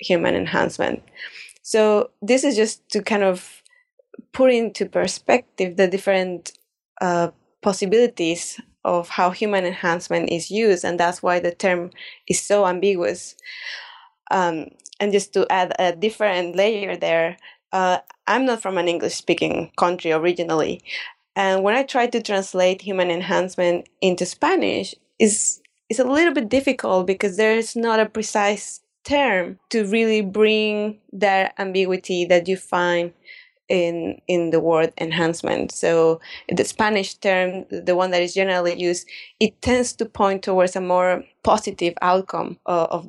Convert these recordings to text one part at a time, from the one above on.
human enhancement. So this is just to kind of put into perspective the different possibilities of how human enhancement is used, and that's why the term is so ambiguous. And just to add a different layer there, I'm not from an English-speaking country originally, and when I try to translate human enhancement into Spanish, it's a little bit difficult because there's not a precise term to really bring that ambiguity that you find in the word enhancement. So the Spanish term, the one that is generally used, it tends to point towards a more positive outcome of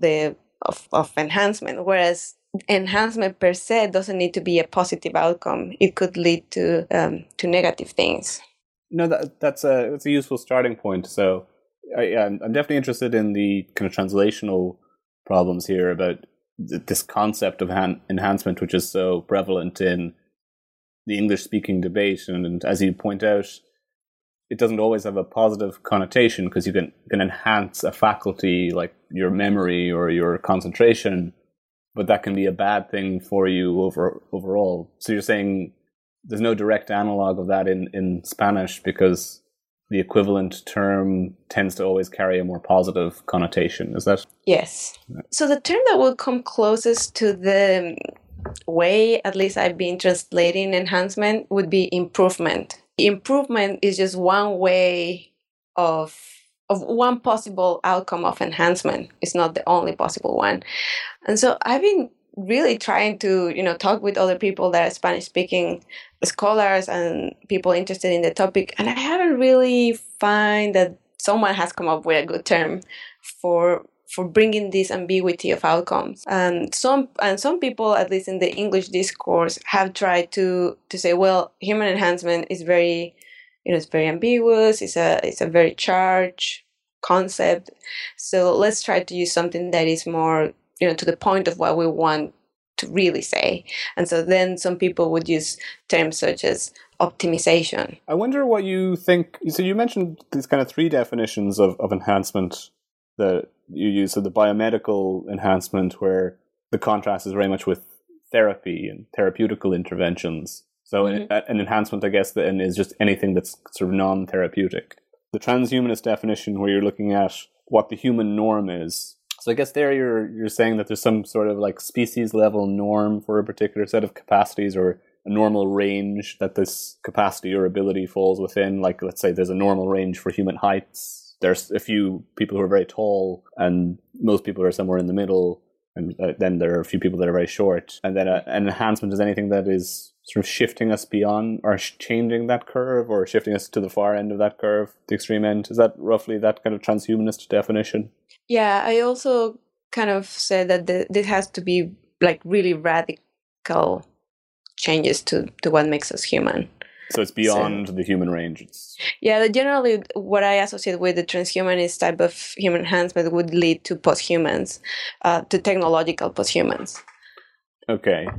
enhancement, whereas enhancement per se doesn't need to be a positive outcome. It could lead to negative things. No, that's a useful starting point. So I'm definitely interested in the kind of translational problems here about this concept of enhancement, which is so prevalent in the English-speaking debate. And as you point out, it doesn't always have a positive connotation because you can enhance a faculty like your memory or your concentration, but that can be a bad thing for you overall. So you're saying there's no direct analog of that in Spanish because the equivalent term tends to always carry a more positive connotation. Is that? Yes. So the term that will come closest to the way, at least I've been translating enhancement, would be improvement. improvement is just one way of one possible outcome of enhancement. It's not the only possible one. And so I've been really trying to, talk with other people that are Spanish-speaking scholars and people interested in the topic. And I haven't really found that someone has come up with a good term for bringing this ambiguity of outcomes. And some people, at least in the English discourse, have tried to say, well, human enhancement is very, it's very ambiguous. It's a very charged concept. So let's try to use something that is more, to the point of what we want to really say. And so then some people would use terms such as optimization. I wonder what you think. So you mentioned these kind of three definitions of enhancement that you use. So the biomedical enhancement, where the contrast is very much with therapy and therapeutical interventions. So mm-hmm. an enhancement, I guess, then is just anything that's sort of non-therapeutic. The transhumanist definition, where you're looking at what the human norm is. So I guess there you're saying that there's some sort of like species level norm for a particular set of capacities, or a normal range that this capacity or ability falls within. Like, let's say there's a normal range for human heights. There's a few people who are very tall, and most people are somewhere in the middle. And then there are a few people that are very short. And then an enhancement is anything that is sort of shifting us beyond or changing that curve, or shifting us to the far end of that curve, the extreme end. Is that roughly that kind of transhumanist definition? Yeah, I also kind of said that this has to be like really radical changes to what makes us human. So it's beyond the human range. Yeah, generally what I associate with the transhumanist type of human enhancement would lead to posthumans, to technological posthumans. Okay. And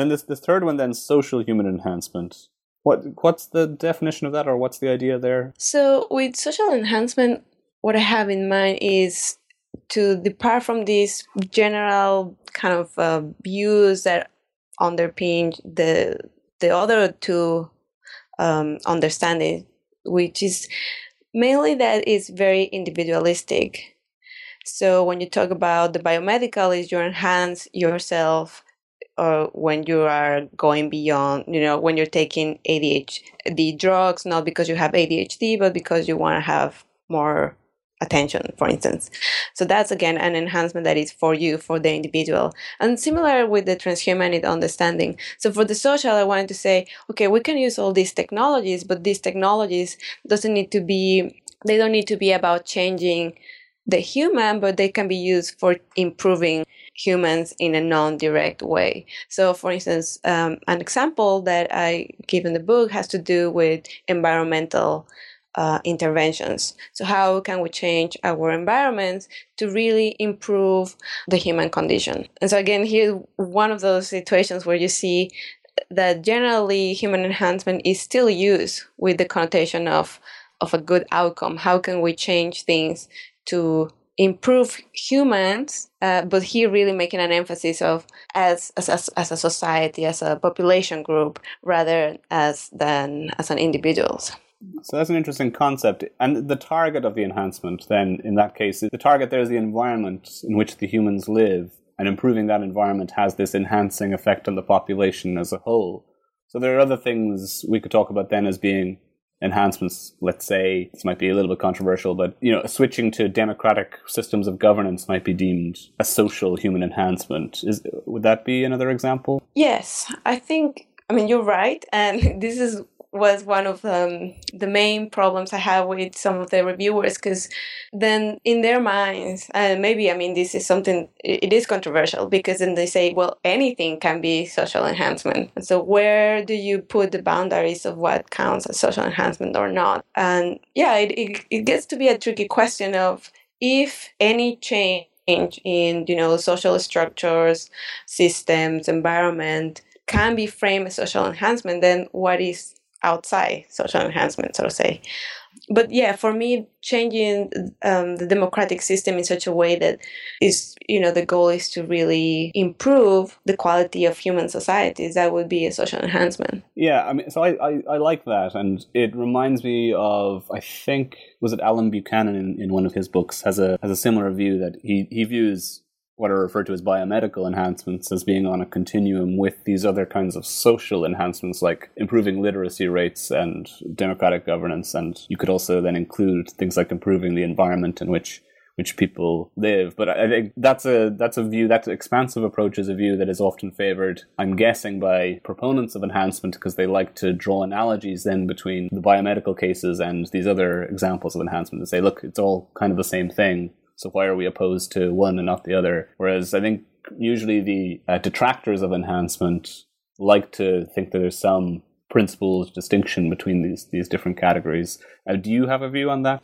then the third one, then, social human enhancement. What's the definition of that, or what's the idea there? So with social enhancement, what I have in mind is to depart from these general kind of views that underpin the other two understandings, which is mainly that it's very individualistic. So when you talk about the biomedical, is you enhance yourself, or when you are going beyond, when you're taking ADHD drugs, not because you have ADHD, but because you want to have more attention, for instance. So that's, again, an enhancement that is for you, for the individual. And similar with the transhumanist understanding. So for the social, I wanted to say, okay, we can use all these technologies, but these technologies don't need to be about changing the human, but they can be used for improving humans in a non-direct way. So, for instance, an example that I give in the book has to do with environmental interventions. So how can we change our environments to really improve the human condition? And so, again, here's one of those situations where you see that generally human enhancement is still used with the connotation of a good outcome. How can we change things to improve humans, but here really making an emphasis of as a society, as a population group, rather than as an individuals. So that's an interesting concept. And the target of the enhancement, then, in that case, the target there is the environment in which the humans live, and improving that environment has this enhancing effect on the population as a whole. So there are other things we could talk about then as being enhancements. Let's say, this might be a little bit controversial, but switching to democratic systems of governance might be deemed a social human enhancement. Would that be another example? Yes, I mean you're right, and this was one of the main problems I have with some of the reviewers, because then in their minds, this is something, it is controversial, because then they say, well, anything can be social enhancement. And so where do you put the boundaries of what counts as social enhancement or not? And yeah, it gets to be a tricky question of if any change in, social structures, systems, environment can be framed as social enhancement, then what is outside social enhancement, so to say. But yeah, for me, changing the democratic system in such a way that is, the goal is to really improve the quality of human societies, that would be a social enhancement. Yeah, I like that, and it reminds me of, I think, was it Alan Buchanan in one of his books has a similar view that he views what are referred to as biomedical enhancements as being on a continuum with these other kinds of social enhancements, like improving literacy rates and democratic governance. And you could also then include things like improving the environment in which people live. But I think that's a view, that expansive approach is a view that is often favored, I'm guessing, by proponents of enhancement, because they like to draw analogies then between the biomedical cases and these other examples of enhancement and say, look, it's all kind of the same thing. So why are we opposed to one and not the other? Whereas I think usually the detractors of enhancement like to think that there's some principled distinction between these different categories. Do you have a view on that?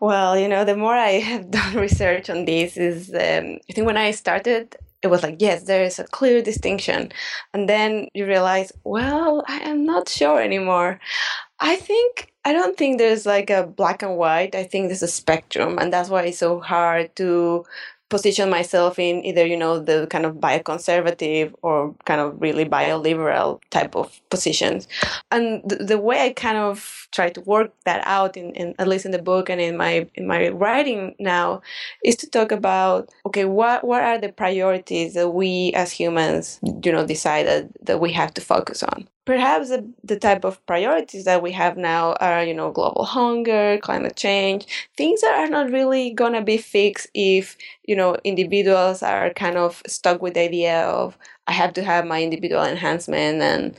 Well, the more I have done research on this is, I think when I started, it was like, yes, there is a clear distinction. And then you realize, well, I am not sure anymore. I don't think there's like a black and white. I think there's a spectrum. And that's why it's so hard to position myself in either, the kind of bioconservative or kind of really bioliberal type of positions. And the way I kind of try to work that out, in at least in the book and in my writing now, is to talk about, okay, what are the priorities that we as humans, decided that we have to focus on? Perhaps the type of priorities that we have now are, global hunger, climate change, things that are not really going to be fixed if, individuals are kind of stuck with the idea of, I have to have my individual enhancement and,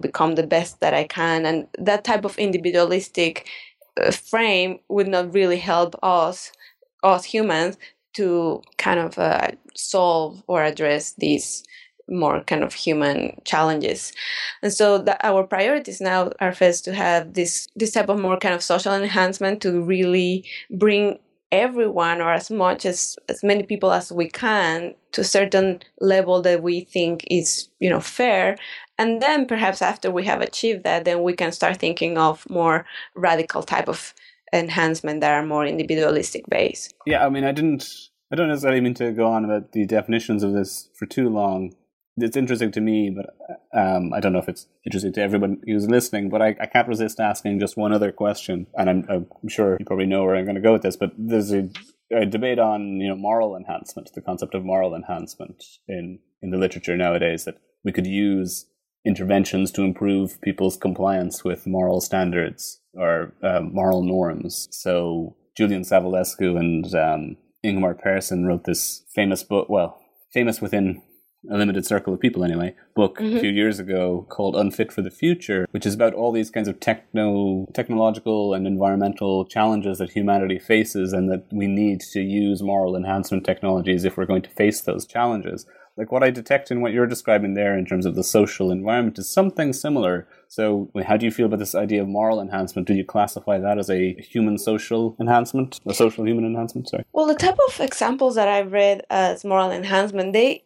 become the best that I can. And that type of individualistic frame would not really help us humans, to kind of solve or address these more kind of human challenges. And so our priorities now are first to have this type of more kind of social enhancement, to really bring everyone, or as many people as we can, to a certain level that we think is, fair. And then perhaps after we have achieved that, then we can start thinking of more radical type of enhancement that are more individualistic based. Yeah, I don't necessarily mean to go on about the definitions of this for too long. It's interesting to me, but I don't know if it's interesting to everyone who's listening, but I can't resist asking just one other question, and I'm sure you probably know where I'm going to go with this, but there's a debate on moral enhancement, the concept of moral enhancement in the literature nowadays, that we could use interventions to improve people's compliance with moral standards or moral norms. So Julian Savulescu and Ingmar Persson wrote this famous book, well, famous within a limited circle of people anyway, book a few years ago called Unfit for the Future, which is about all these kinds of technological and environmental challenges that humanity faces, and that we need to use moral enhancement technologies if we're going to face those challenges. Like what I detect in what you're describing there in terms of the social environment is something similar. So how do you feel about this idea of moral enhancement? Do you classify that as a human social enhancement? A social human enhancement, sorry. Well, the type of examples that I've read as moral enhancement, they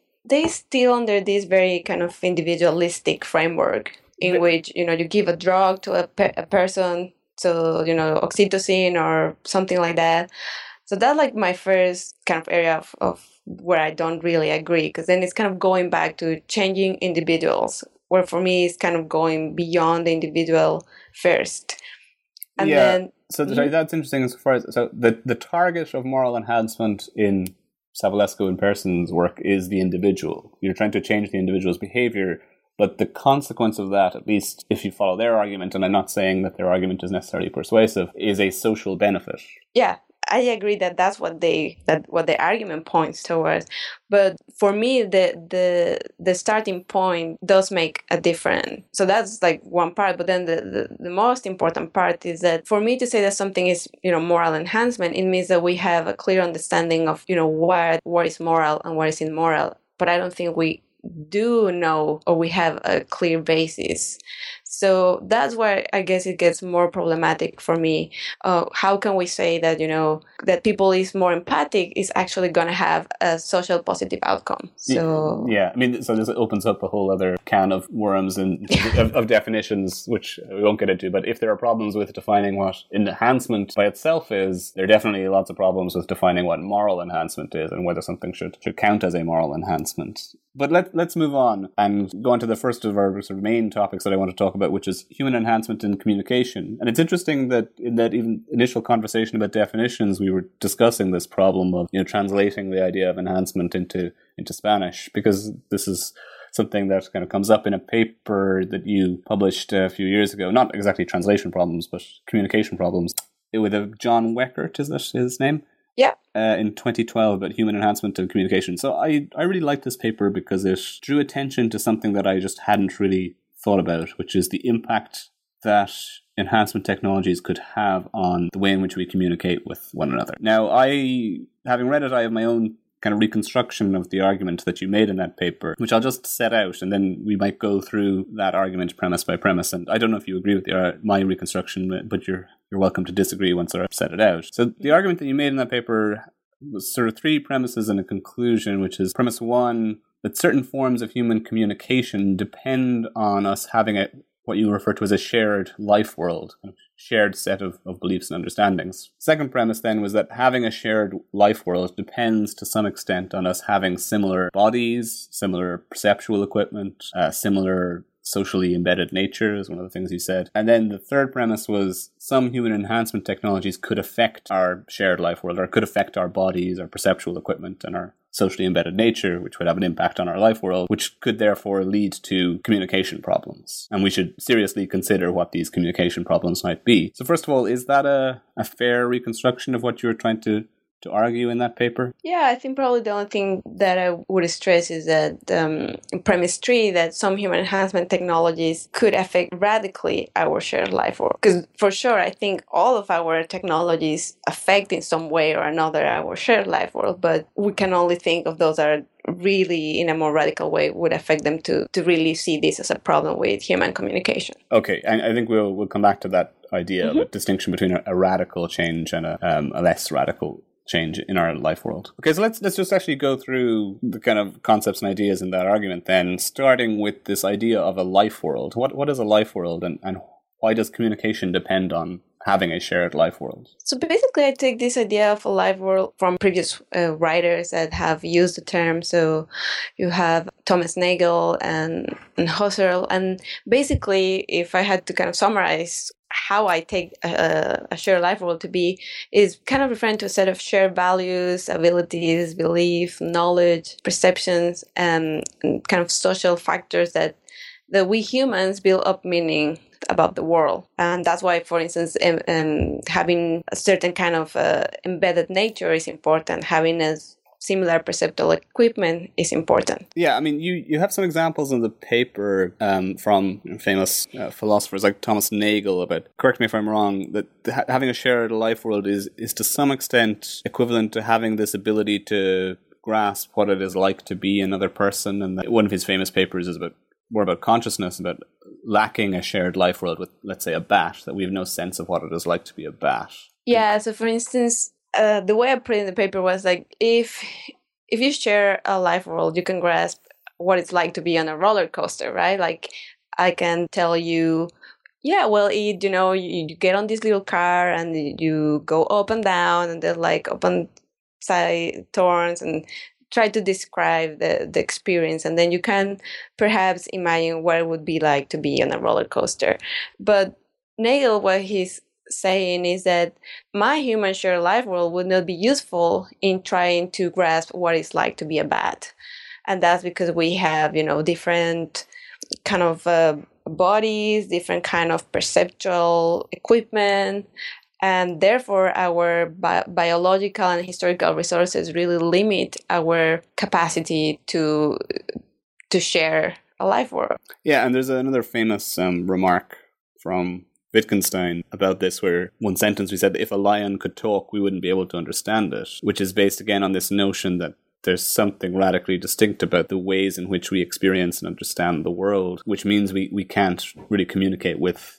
still under this very kind of individualistic framework in which, you give a drug to a person, so, oxytocin or something like that. So that's like my first kind of area of where I don't really agree, because then it's kind of going back to changing individuals, where for me it's kind of going beyond the individual first. And then, so that's interesting as far as, so the target of moral enhancement in Savulescu and Persson's work is the individual. You're trying to change the individual's behavior, but the consequence of that, at least if you follow their argument, and I'm not saying that their argument is necessarily persuasive, is a social benefit. Yeah. I agree that that's what the argument points towards, but for me the starting point does make a difference. So that's like one part, but then the most important part is that for me to say that something is moral enhancement, it means that we have a clear understanding of what is moral and what is immoral. But I don't think we do know, or we have a clear basis. So that's where I guess it gets more problematic for me. How can we say that, that people is more empathic is actually going to have a social positive outcome? So so this opens up a whole other can of worms and of definitions, which we won't get into. But if there are problems with defining what enhancement by itself is, there are definitely lots of problems with defining what moral enhancement is and whether something should count as a moral enhancement. But let's move on and go on to the first of our sort of main topics that I want to talk about about, which is human enhancement in communication. And it's interesting that in that even initial conversation about definitions, we were discussing this problem of, translating the idea of enhancement into Spanish, because this is something that kind of comes up in a paper that you published a few years ago, not exactly translation problems, but communication problems, with a John Weckert, is that his name? Yeah. In 2012 about human enhancement of communication. So I really liked this paper because it drew attention to something that I just hadn't really thought about, which is the impact that enhancement technologies could have on the way in which we communicate with one another. Now, having read it, I have my own kind of reconstruction of the argument that you made in that paper, which I'll just set out, and then we might go through that argument premise by premise. And I don't know if you agree with my reconstruction, but you're welcome to disagree once I set it out. So the argument that you made in that paper was sort of three premises and a conclusion, which is premise one, that certain forms of human communication depend on us having what you refer to as a shared life world, a shared set of beliefs and understandings. Second premise then was that having a shared life world depends to some extent on us having similar bodies, similar perceptual equipment, similar socially embedded nature is one of the things you said. And then the third premise was some human enhancement technologies could affect our shared life world, or could affect our bodies, our perceptual equipment, and our socially embedded nature, which would have an impact on our life world, which could therefore lead to communication problems. And we should seriously consider what these communication problems might be. So first of all, is that a fair reconstruction of what you were trying to argue in that paper? Yeah, I think probably the only thing that I would stress is that premise three, that some human enhancement technologies could affect radically our shared life world. Because for sure, I think all of our technologies affect in some way or another our shared life world, but we can only think of those that are really in a more radical way would affect them to really see this as a problem with human communication. Okay, and I think we'll come back to that idea of a distinction between a radical change and a less radical change in our life world. Okay, so let's just actually go through the kind of concepts and ideas in that argument then, starting with this idea of a life world. What is a life world, and why does communication depend on having a shared life world? So basically, I take this idea of a life world from previous writers that have used the term. So you have Thomas Nagel and Husserl. And basically, if I had to kind of summarize how I take a shared life world to be, is kind of referring to a set of shared values, abilities, belief, knowledge, perceptions, and kind of social factors that we humans build up meaning about the world. And that's why, for instance, having a certain kind of embedded nature is important, having a similar perceptual equipment is important. Yeah, I mean, you have some examples in the paper from famous philosophers like Thomas Nagel about, correct me if I'm wrong, that having a shared life world is to some extent equivalent to having this ability to grasp what it is like to be another person. And one of his famous papers is more about consciousness, about lacking a shared life world with, let's say, a bat, that we have no sense of what it is like to be a bat. Yeah, so for instance, the way I put it in the paper was like, if you share a life world, you can grasp what it's like to be on a roller coaster, right? Like, I can tell you, yeah, well, you get on this little car and you go up and down, and there's like up and side turns, and try to describe the experience, and then you can perhaps imagine what it would be like to be on a roller coaster. But Nagel, what he's saying is that my human shared life world would not be useful in trying to grasp what it's like to be a bat. And that's because we have, different kind of bodies, different kind of perceptual equipment, and therefore our biological and historical resources really limit our capacity to share a life world. Yeah, and there's another famous remark from Wittgenstein about this, where one sentence we said, if a lion could talk, we wouldn't be able to understand it, which is based again on this notion that there's something radically distinct about the ways in which we experience and understand the world, which means we can't really communicate with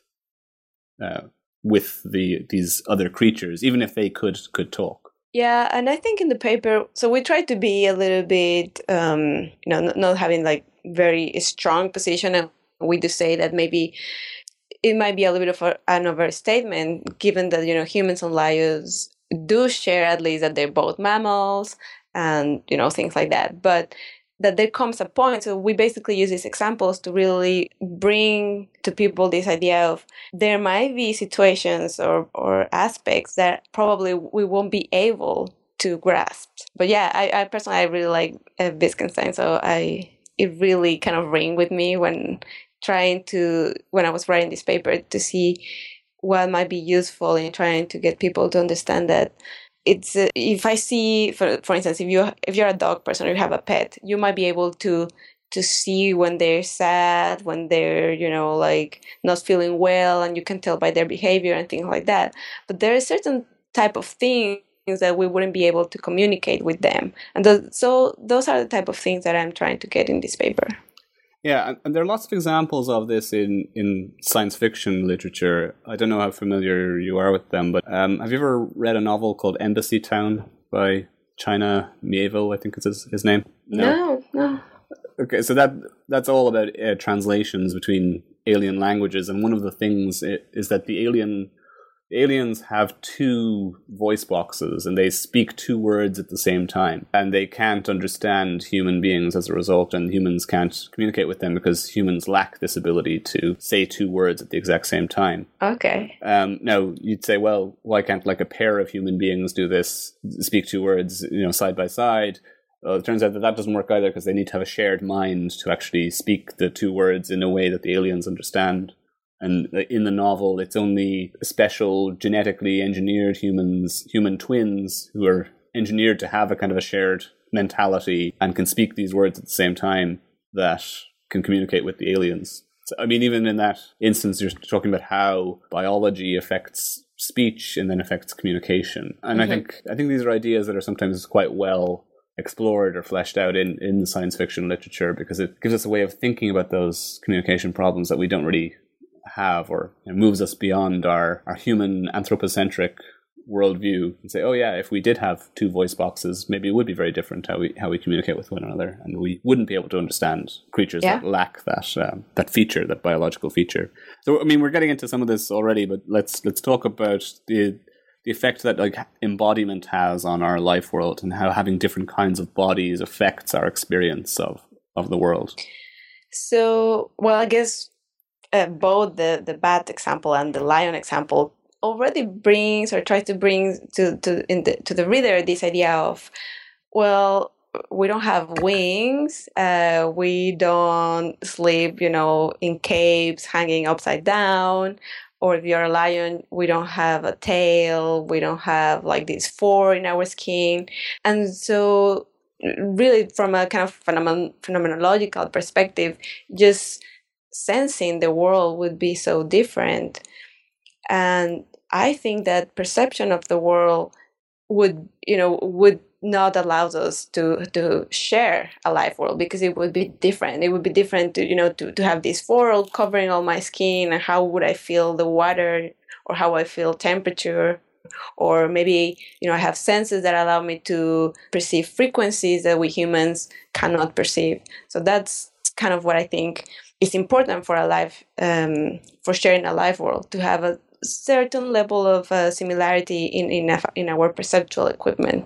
these other creatures, even if they could talk. Yeah, and I think in the paper, so we tried to be a little bit, not having like very strong position, and we do say that maybe it might be a little bit of an overstatement, given that humans and lions do share at least that they're both mammals and things like that, but that there comes a point, so we basically use these examples to really bring to people this idea of there might be situations or aspects that probably we won't be able to grasp. But yeah, I personally, I really like Wittgenstein, so it really kind of rang with me when I was writing this paper to see what might be useful in trying to get people to understand that it's if I see, for instance, if you're a dog person or you have a pet, you might be able to see when they're sad, when they're, you know, like not feeling well, and you can tell by their behavior and things like that. But there are certain type of things that we wouldn't be able to communicate with them, and so those are the type of things that I'm trying to get in this paper. Yeah, and there are lots of examples of this in science fiction literature. I don't know how familiar you are with them, but have you ever read a novel called Embassy Town by China Miéville, I think it's his name? No. Okay, so that's all about translations between alien languages, and one of the things is that the aliens have two voice boxes, and they speak two words at the same time, and they can't understand human beings as a result, and humans can't communicate with them because humans lack this ability to say two words at the exact same time. Okay. Now, you'd say, well, why can't like a pair of human beings do this, speak two words, you know, side by side? Well, it turns out that doesn't work either, because they need to have a shared mind to actually speak the two words in a way that the aliens understand. And in the novel, it's only special genetically engineered human twins who are engineered to have a kind of a shared mentality and can speak these words at the same time that can communicate with the aliens. So, I mean, even in that instance, you're talking about how biology affects speech and then affects communication. And mm-hmm. I think these are ideas that are sometimes quite well explored or fleshed out in the science fiction literature, because it gives us a way of thinking about those communication problems that we don't really have, or it moves us beyond our human anthropocentric worldview and say, oh yeah, if we did have two voice boxes, maybe it would be very different how we communicate with one another, and we wouldn't be able to understand creatures that lack that biological feature. So I mean, we're getting into some of this already, but let's talk about the effect that like embodiment has on our life world, and how having different kinds of bodies affects our experience of the world. So, well, I guess both the bat example and the lion example already brings or tries to bring to the reader this idea of, well, we don't have wings, we don't sleep, you know, in caves hanging upside down, or if you're a lion, we don't have a tail, we don't have like this fur in our skin. And so really from a kind of phenomenological perspective, just sensing the world would be so different. And I think that perception of the world would not allow us to share a life world, because it would be different. It would be different to have this world covering all my skin, and how would I feel the water, or how I feel temperature, or maybe, you know, I have senses that allow me to perceive frequencies that we humans cannot perceive. So that's kind of what I think it's important for a life, for sharing a life world, to have a certain level of similarity in our perceptual equipment.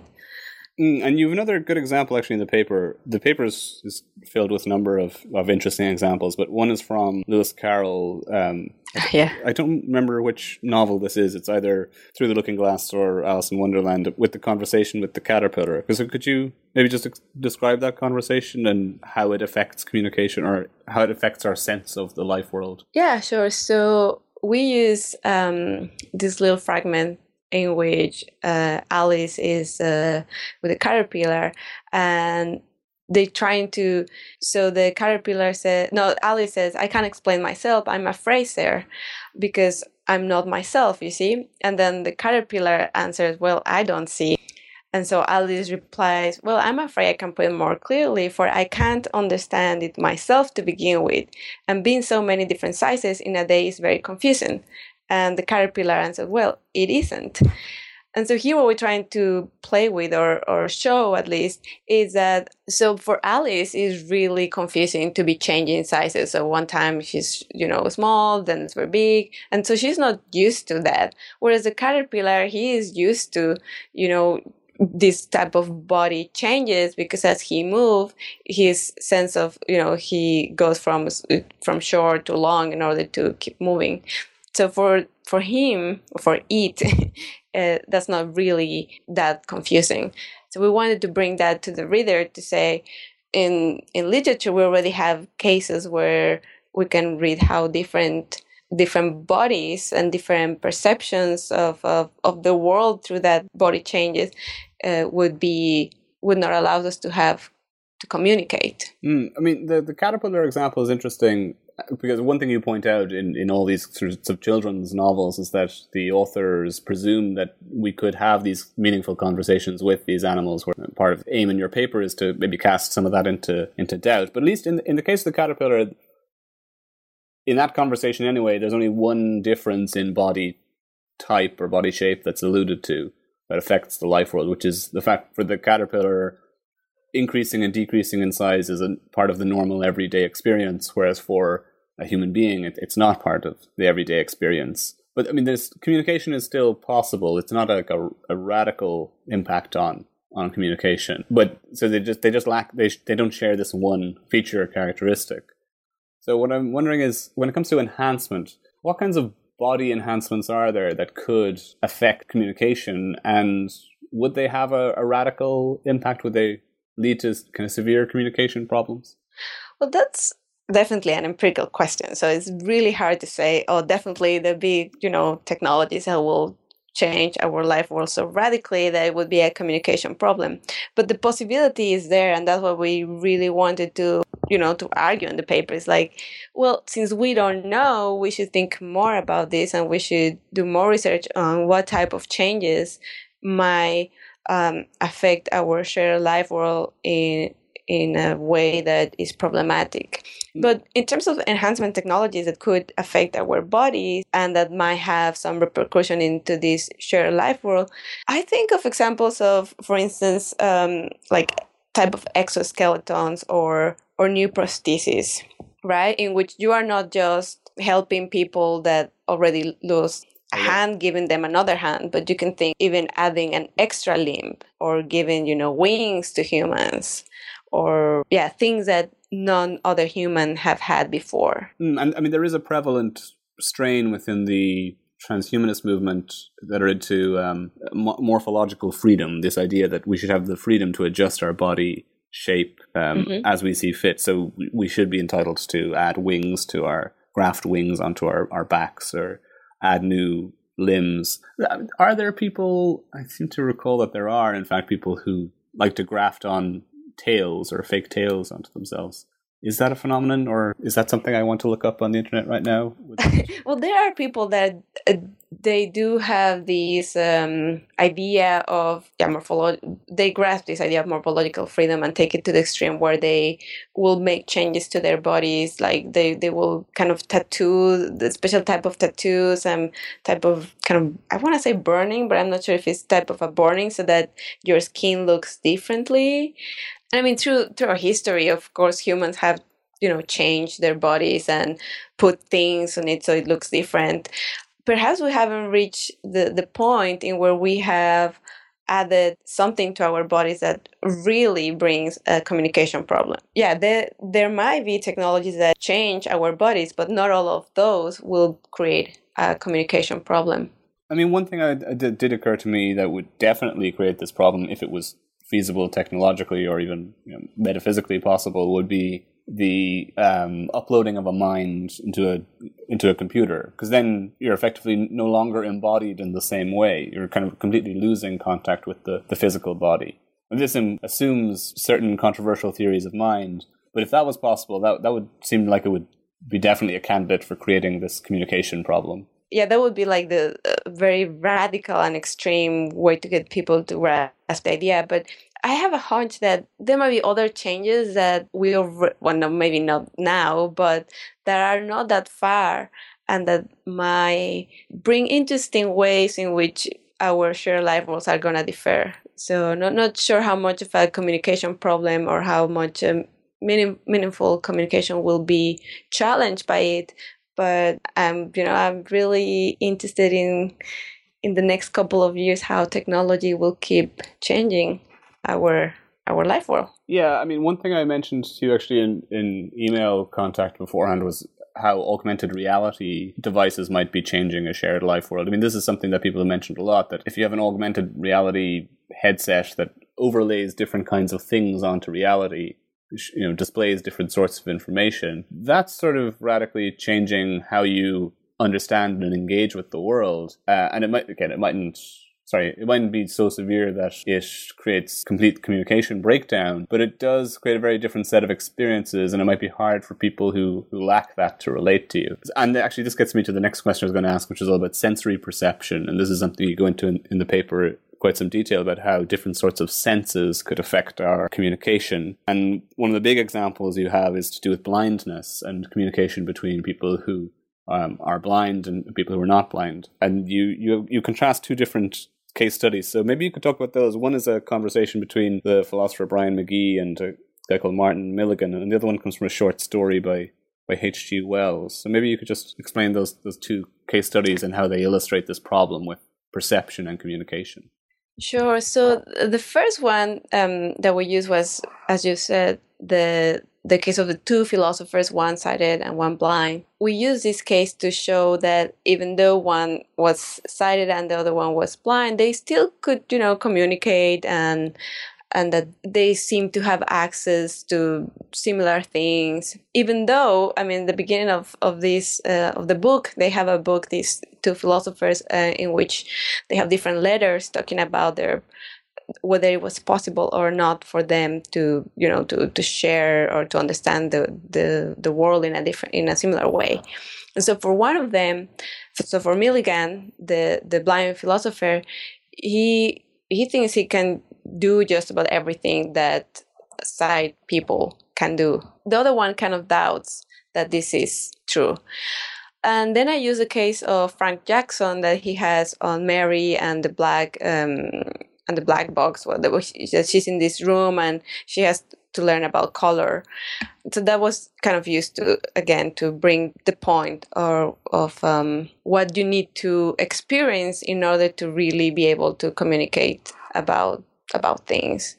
And you have another good example actually in the paper. The paper is filled with a number of interesting examples, but one is from Lewis Carroll. I don't remember which novel this is. It's either Through the Looking Glass or Alice in Wonderland, with the conversation with the caterpillar. So could you maybe just describe that conversation and how it affects communication, or how it affects our sense of the life world? Yeah, sure. So we use this little fragment in which Alice is with a caterpillar, and they're trying to. So the caterpillar says, "No." Alice says, "I can't explain myself. I'm a phraser, because I'm not myself. You see." And then the caterpillar answers, "Well, I don't see." And so Alice replies, "Well, I'm afraid I can put it more clearly, for I can't understand it myself to begin with, and being so many different sizes in a day is very confusing." And the caterpillar answered, "Well, it isn't." And so here what we're trying to play with, or show at least, is that, so for Alice, it's really confusing to be changing sizes. So one time she's, you know, small, then it's very big. And so she's not used to that. Whereas the caterpillar, he is used to, you know, this type of body changes, because as he moves, his sense of, you know, he goes from short to long in order to keep moving. So for him, for it, that's not really that confusing. So we wanted to bring that to the reader to say, in literature, we already have cases where we can read how different bodies and different perceptions of the world through that body changes would not allow us to communicate. I mean, the caterpillar example is interesting, because one thing you point out in all these sorts of children's novels is that the authors presume that we could have these meaningful conversations with these animals, where part of aim in your paper is to maybe cast some of that into doubt. But at least in the case of the caterpillar, in that conversation anyway, there's only one difference in body type or body shape that's alluded to that affects the life world, which is the fact for the caterpillar, increasing and decreasing in size is a part of the normal everyday experience, whereas for a human being, it's not part of the everyday experience. But I mean, this communication is still possible. It's not like a radical impact on communication. But so they just lack, they don't share this one feature or characteristic. So what I'm wondering is, when it comes to enhancement, what kinds of body enhancements are there that could affect communication, and would they have a radical impact? Would they lead to kind of severe communication problems? Well, that's definitely an empirical question. So it's really hard to say, oh, definitely there'll be, you know, technologies that will change our life world so radically that it would be a communication problem. But the possibility is there, and that's what we really wanted to argue in the paper. It's like, well, since we don't know, we should think more about this, and we should do more research on what type of changes might affect our shared life world in a way that is problematic. But in terms of enhancement technologies that could affect our bodies and that might have some repercussion into this shared life world, I think of examples of, for instance, like type of exoskeletons or new prostheses, right? In which you are not just helping people that already lost a hand, giving them another hand, but you can think even adding an extra limb or giving, you know, wings to humans. Or, yeah, things that none other human have had before. And I mean, there is a prevalent strain within the transhumanist movement that are into morphological freedom, this idea that we should have the freedom to adjust our body shape as we see fit. So we should be entitled to add wings to graft wings onto our backs or add new limbs. Are there people, I seem to recall that there are, in fact, people who like to graft on tails or fake tails onto themselves. Is that a phenomenon, or is that something I want to look up on the internet right now? Well, there are people that they do have this idea of they grasp this idea of morphological freedom and take it to the extreme, where they will make changes to their bodies, like they will kind of tattoo the special type of tattoos and type of I want to say burning, but I'm not sure if it's type of a burning, so that your skin looks differently. I mean, through our history, of course, humans have, you know, changed their bodies and put things on it so it looks different. Perhaps we haven't reached the point in where we have added something to our bodies that really brings a communication problem. Yeah, there might be technologies that change our bodies, but not all of those will create a communication problem. I mean, one thing that did occur to me that would definitely create this problem, if it was feasible technologically or even, you know, metaphysically possible, would be the uploading of a mind into a computer, because then you're effectively no longer embodied in the same way. You're kind of completely losing contact with the physical body. And this assumes certain controversial theories of mind, but if that was possible, that would seem like it would be definitely a candidate for creating this communication problem. Yeah, that would be like the very radical and extreme way to get people to grasp the idea. But I have a hunch that there might be other changes that maybe not now, but that are not that far, and that might bring interesting ways in which our shared life worlds are going to differ. So not sure how much of a communication problem or how much meaningful communication will be challenged by it. But I'm really interested in in the next couple of years how technology will keep changing our life world. Yeah, I mean, one thing I mentioned to you actually in email contact beforehand was how augmented reality devices might be changing a shared life world. I mean, this is something that people have mentioned a lot, that if you have an augmented reality headset that overlays different kinds of things onto reality, you know, displays different sorts of information, that's sort of radically changing how you understand and engage with the world. And it mightn't be so severe that it creates complete communication breakdown, but it does create a very different set of experiences, and it might be hard for people who lack that to relate to you. And actually, this gets me to the next question I was going to ask, which is all about sensory perception. And this is something you go into in the paper quite some detail about how different sorts of senses could affect our communication. And one of the big examples you have is to do with blindness and communication between people who are blind and people who are not blind. And you contrast two different case studies. So maybe you could talk about those. One is a conversation between the philosopher Brian McGee and a guy called Martin Milligan, and the other one comes from a short story by H.G. Wells. So maybe you could just explain those two case studies and how they illustrate this problem with perception and communication. Sure. So the first one that we used was, as you said, the case of the two philosophers, one sighted and one blind. We used this case to show that even though one was sighted and the other one was blind, they still could, you know, communicate and that they seem to have access to similar things. Even though, I mean, the beginning of this of the book, they have a book, these two philosophers, in which they have different letters talking about their whether it was possible or not for them to, you know, to share or to understand the world in a similar way. And so for one of them, so for Milligan, the blind philosopher, he thinks he can do just about everything that sight people can do. The other one kind of doubts that this is true. And then I use the case of Frank Jackson that he has on Mary and the black box. Well, she's in this room and she has to learn about color. So that was kind of used to, again, to bring the point of what you need to experience in order to really be able to communicate about things.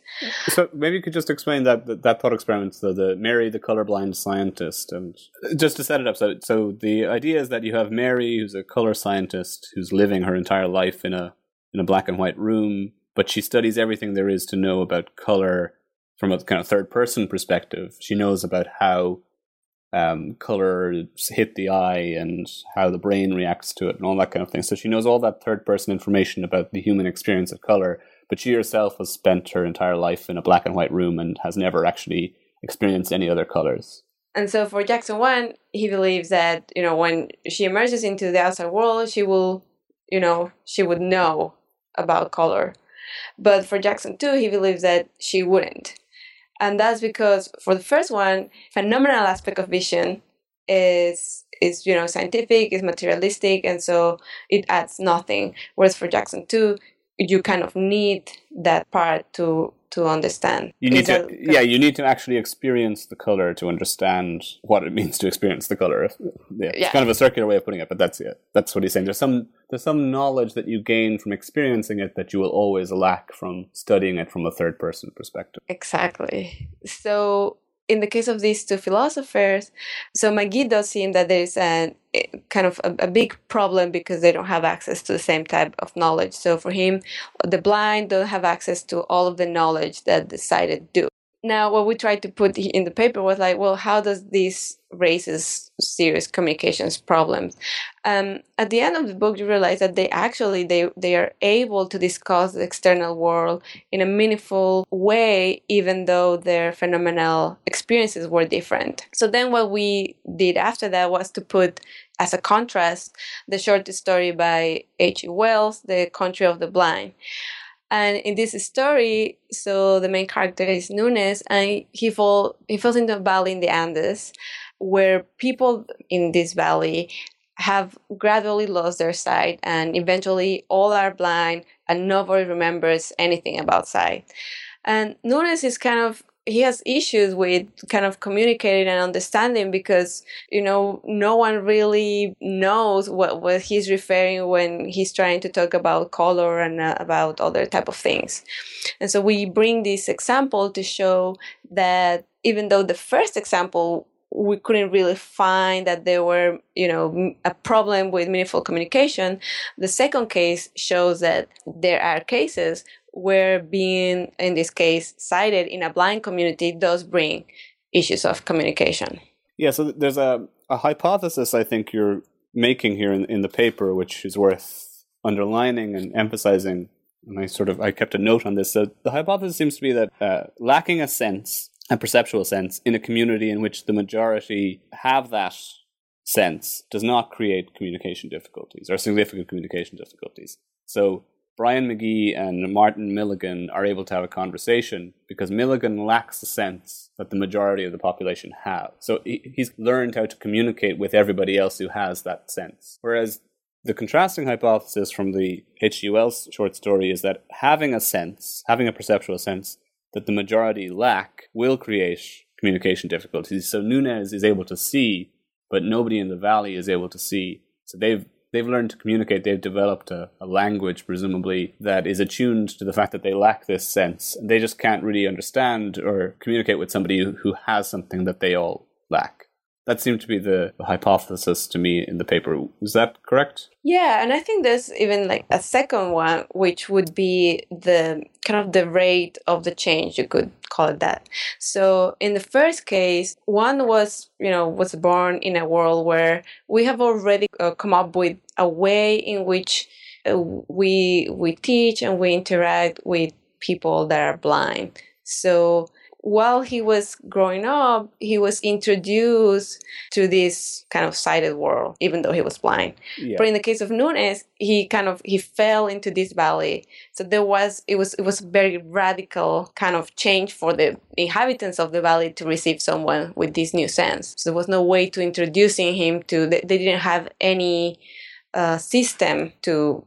So maybe you could just explain that thought experiment, so the Mary, the colorblind scientist, and just to set it up. So the idea is that you have Mary, who's a color scientist, who's living her entire life in a black and white room, but she studies everything there is to know about color from a kind of third person perspective. She knows about how color hit the eye and how the brain reacts to it and all that kind of thing. So she knows all that third person information about the human experience of color, but she herself has spent her entire life in a black and white room and has never actually experienced any other colors. And so for Jackson 1, he believes that, you know, when she emerges into the outside world, she would know about color. But for Jackson 2, he believes that she wouldn't. And that's because for the first one, phenomenal aspect of vision is you know, scientific, is materialistic, and so it adds nothing. Whereas for Jackson 2, you kind of need that part to understand. You need to actually experience the color to understand what it means to experience the color. Yeah, it's kind of a circular way of putting it, but that's it. That's what he's saying. There's some knowledge that you gain from experiencing it that you will always lack from studying it from a third person perspective. Exactly. So in the case of these two philosophers, so McGee does seem that there is a big problem because they don't have access to the same type of knowledge. So for him, the blind don't have access to all of the knowledge that the sighted do. Now, what we tried to put in the paper was like, well, how does this raise serious communications problems? At the end of the book, you realize that they are able to discuss the external world in a meaningful way, even though their phenomenal experiences were different. So then what we did after that was to put, as a contrast, the short story by H.G. Wells, The Country of the Blind. And in this story, so the main character is Nunes, and he falls into a valley in the Andes, where people in this valley have gradually lost their sight, and eventually all are blind, and nobody remembers anything about sight. And Nunes is kind of he has issues with kind of communicating and understanding because, you know, no one really knows what he's referring when he's trying to talk about color and about other type of things. And so we bring this example to show that even though the first example, we couldn't really find that there were, you know, a problem with meaningful communication, the second case shows that there are cases where being, in this case, sighted in a blind community does bring issues of communication. Yeah, so there's a hypothesis I think you're making here in the paper, which is worth underlining and emphasizing. And I kept a note on this. So the hypothesis seems to be that lacking a sense, a perceptual sense, in a community in which the majority have that sense does not create communication difficulties or significant communication difficulties. So Brian McGee and Martin Milligan are able to have a conversation because Milligan lacks the sense that the majority of the population have. So he's learned how to communicate with everybody else who has that sense. Whereas the contrasting hypothesis from the H.G. Wells short story is that having a sense, having a perceptual sense that the majority lack, will create communication difficulties. So Nunes is able to see, but nobody in the valley is able to see. So They've learned to communicate. They've developed a language, presumably, that is attuned to the fact that they lack this sense. They just can't really understand or communicate with somebody who has something that they all lack. That seemed to be the hypothesis to me in the paper. Is that correct? Yeah, and I think there's even like a second one, which would be the kind of the rate of the change, you could call it that. So in the first case, one was born in a world where we have already come up with a way in which we teach and we interact with people that are blind. So while he was growing up, he was introduced to this kind of sighted world, even though he was blind. Yeah. But in the case of Nunes, he fell into this valley. So it was very radical kind of change for the inhabitants of the valley to receive someone with this new sense. So there was no way to introducing him to. They didn't have any system to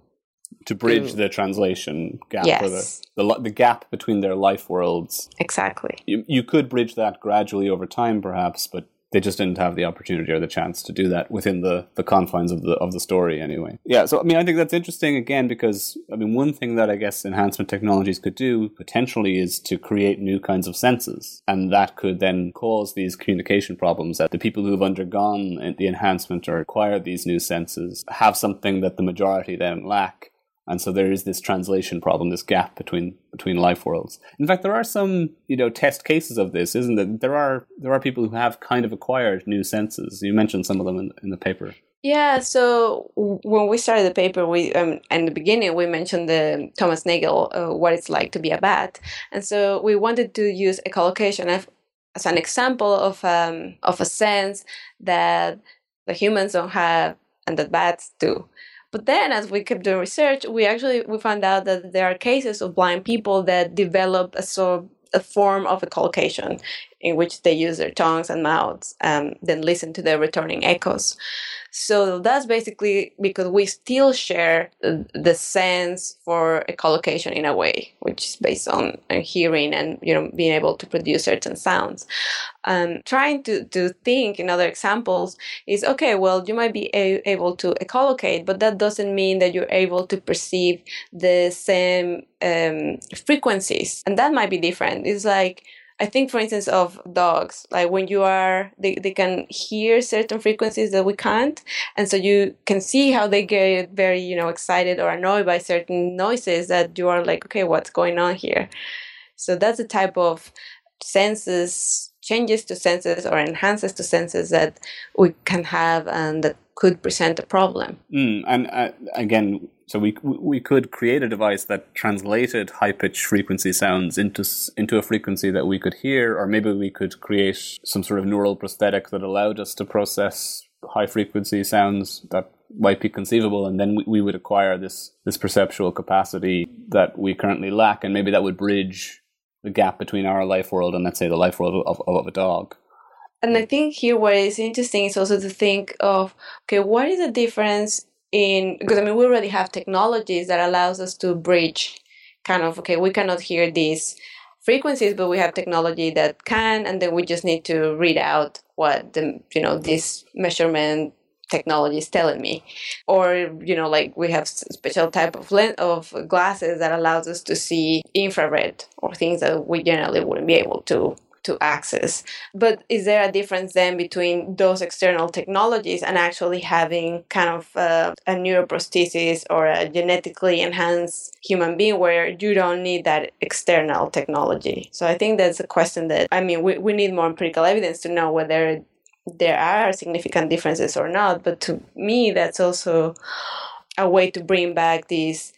bridge the translation gap, yes, or the gap between their life worlds. Exactly. You could bridge that gradually over time, perhaps, but they just didn't have the opportunity or the chance to do that within the confines of the story, anyway. Yeah, so, I mean, I think that's interesting, again, because, I mean, one thing that I guess enhancement technologies could do, potentially, is to create new kinds of senses. And that could then cause these communication problems, that the people who have undergone the enhancement or acquired these new senses have something that the majority then lack. And so there is this translation problem, this gap between life worlds. In fact, there are some, test cases of this, isn't there? There are people who have kind of acquired new senses. You mentioned some of them in the paper. Yeah. So when we started the paper, we in the beginning we mentioned the Thomas Nagel, what it's like to be a bat, and so we wanted to use echolocation as an example of a sense that the humans don't have and that bats do. But then, as we kept doing research, we found out that there are cases of blind people that develop a form of echolocation in which they use their tongues and mouths, then listen to their returning echoes. So that's basically because we still share the sense for echolocation in a way, which is based on hearing and being able to produce certain sounds. Trying to think in other examples is, okay, well, you might be able to echolocate, but that doesn't mean that you're able to perceive the same frequencies. And that might be different. It's like, I think, for instance, of dogs, like when you are, they can hear certain frequencies that we can't. And so you can see how they get very, excited or annoyed by certain noises that you are like, okay, what's going on here? So that's the type of senses, changes to senses or enhances to senses that we can have and that could present a problem. And again, so we could create a device that translated high-pitched frequency sounds into a frequency that we could hear, or maybe we could create some sort of neural prosthetic that allowed us to process high-frequency sounds that might be conceivable, and then we would acquire this perceptual capacity that we currently lack, and maybe that would bridge the gap between our life world and, let's say, the life world of a dog. And I think here what is interesting is also to think of, okay, what is the difference because I mean, we already have technologies that allows us to bridge kind of, okay, we cannot hear this frequencies, but we have technology that can, and then we just need to read out what the, you know, this measurement technology is telling me. Or, you know, like we have special type of lens of glasses that allows us to see infrared or things that we generally wouldn't be able to access. But is there a difference then between those external technologies and actually having kind of a neuroprosthesis or a genetically enhanced human being where you don't need that external technology? So I think that's a question that, I mean, we need more empirical evidence to know whether there are significant differences or not. But to me, that's also a way to bring back these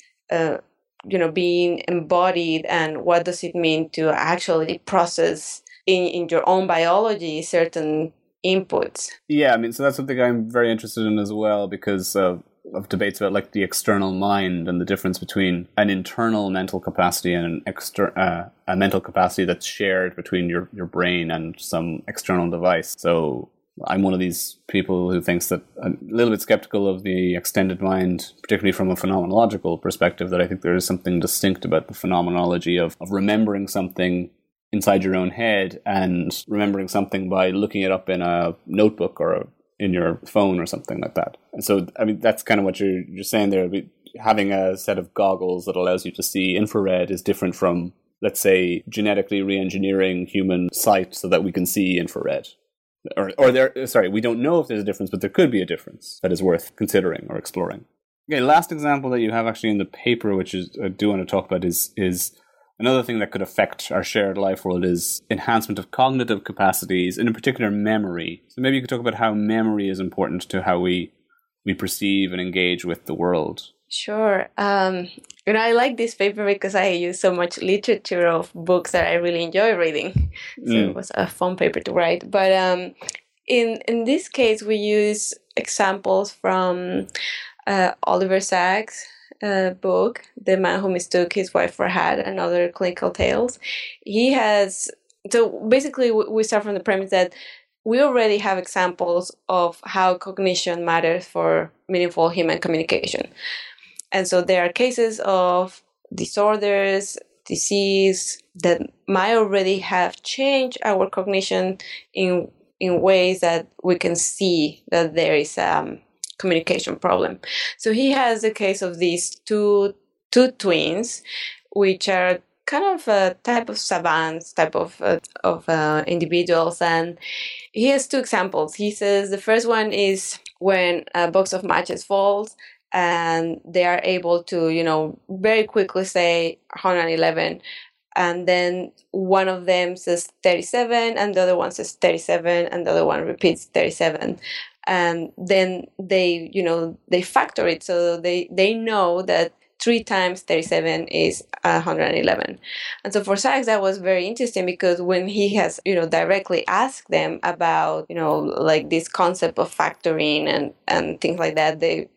being embodied and what does it mean to actually process in your own biology certain inputs. Yeah, I mean, so that's something I'm very interested in as well, because of debates about like the external mind and the difference between an internal mental capacity and an a mental capacity that's shared between your brain and some external device. So I'm one of these people who thinks that, I'm a little bit skeptical of the extended mind, particularly from a phenomenological perspective, that I think there is something distinct about the phenomenology of remembering something inside your own head and remembering something by looking it up in a notebook or in your phone or something like that. And so, I mean, that's kind of what you're saying there. Having a set of goggles that allows you to see infrared is different from, let's say, genetically re-engineering human sight so that we can see infrared. We don't know if there's a difference, but there could be a difference that is worth considering or exploring. Okay, last example that you have actually in the paper, which is I do want to talk about, is another thing that could affect our shared life world is enhancement of cognitive capacities, and in particular memory. So maybe you could talk about how memory is important to how we perceive and engage with the world. Sure. I like this paper because I use so much literature of books that I really enjoy reading. So It was a fun paper to write. But in this case, we use examples from Oliver Sacks' book, The Man Who Mistook His Wife for Hat and Other Clinical Tales. So basically, we start from the premise that we already have examples of how cognition matters for meaningful human communication. And so there are cases of disorders, disease that might already have changed our cognition in ways that we can see that there is a communication problem. So he has the case of these two twins, which are kind of a type of savants, type of individuals. And he has two examples. He says the first one is when a box of matches falls, and they are able to, very quickly say 111. And then one of them says 37, and the other one says 37, and the other one repeats 37. And then they factor it. So they know that 3 times 37 is 111. And so for Sachs, that was very interesting because when he has, directly asked them about, like this concept of factoring and things like that, they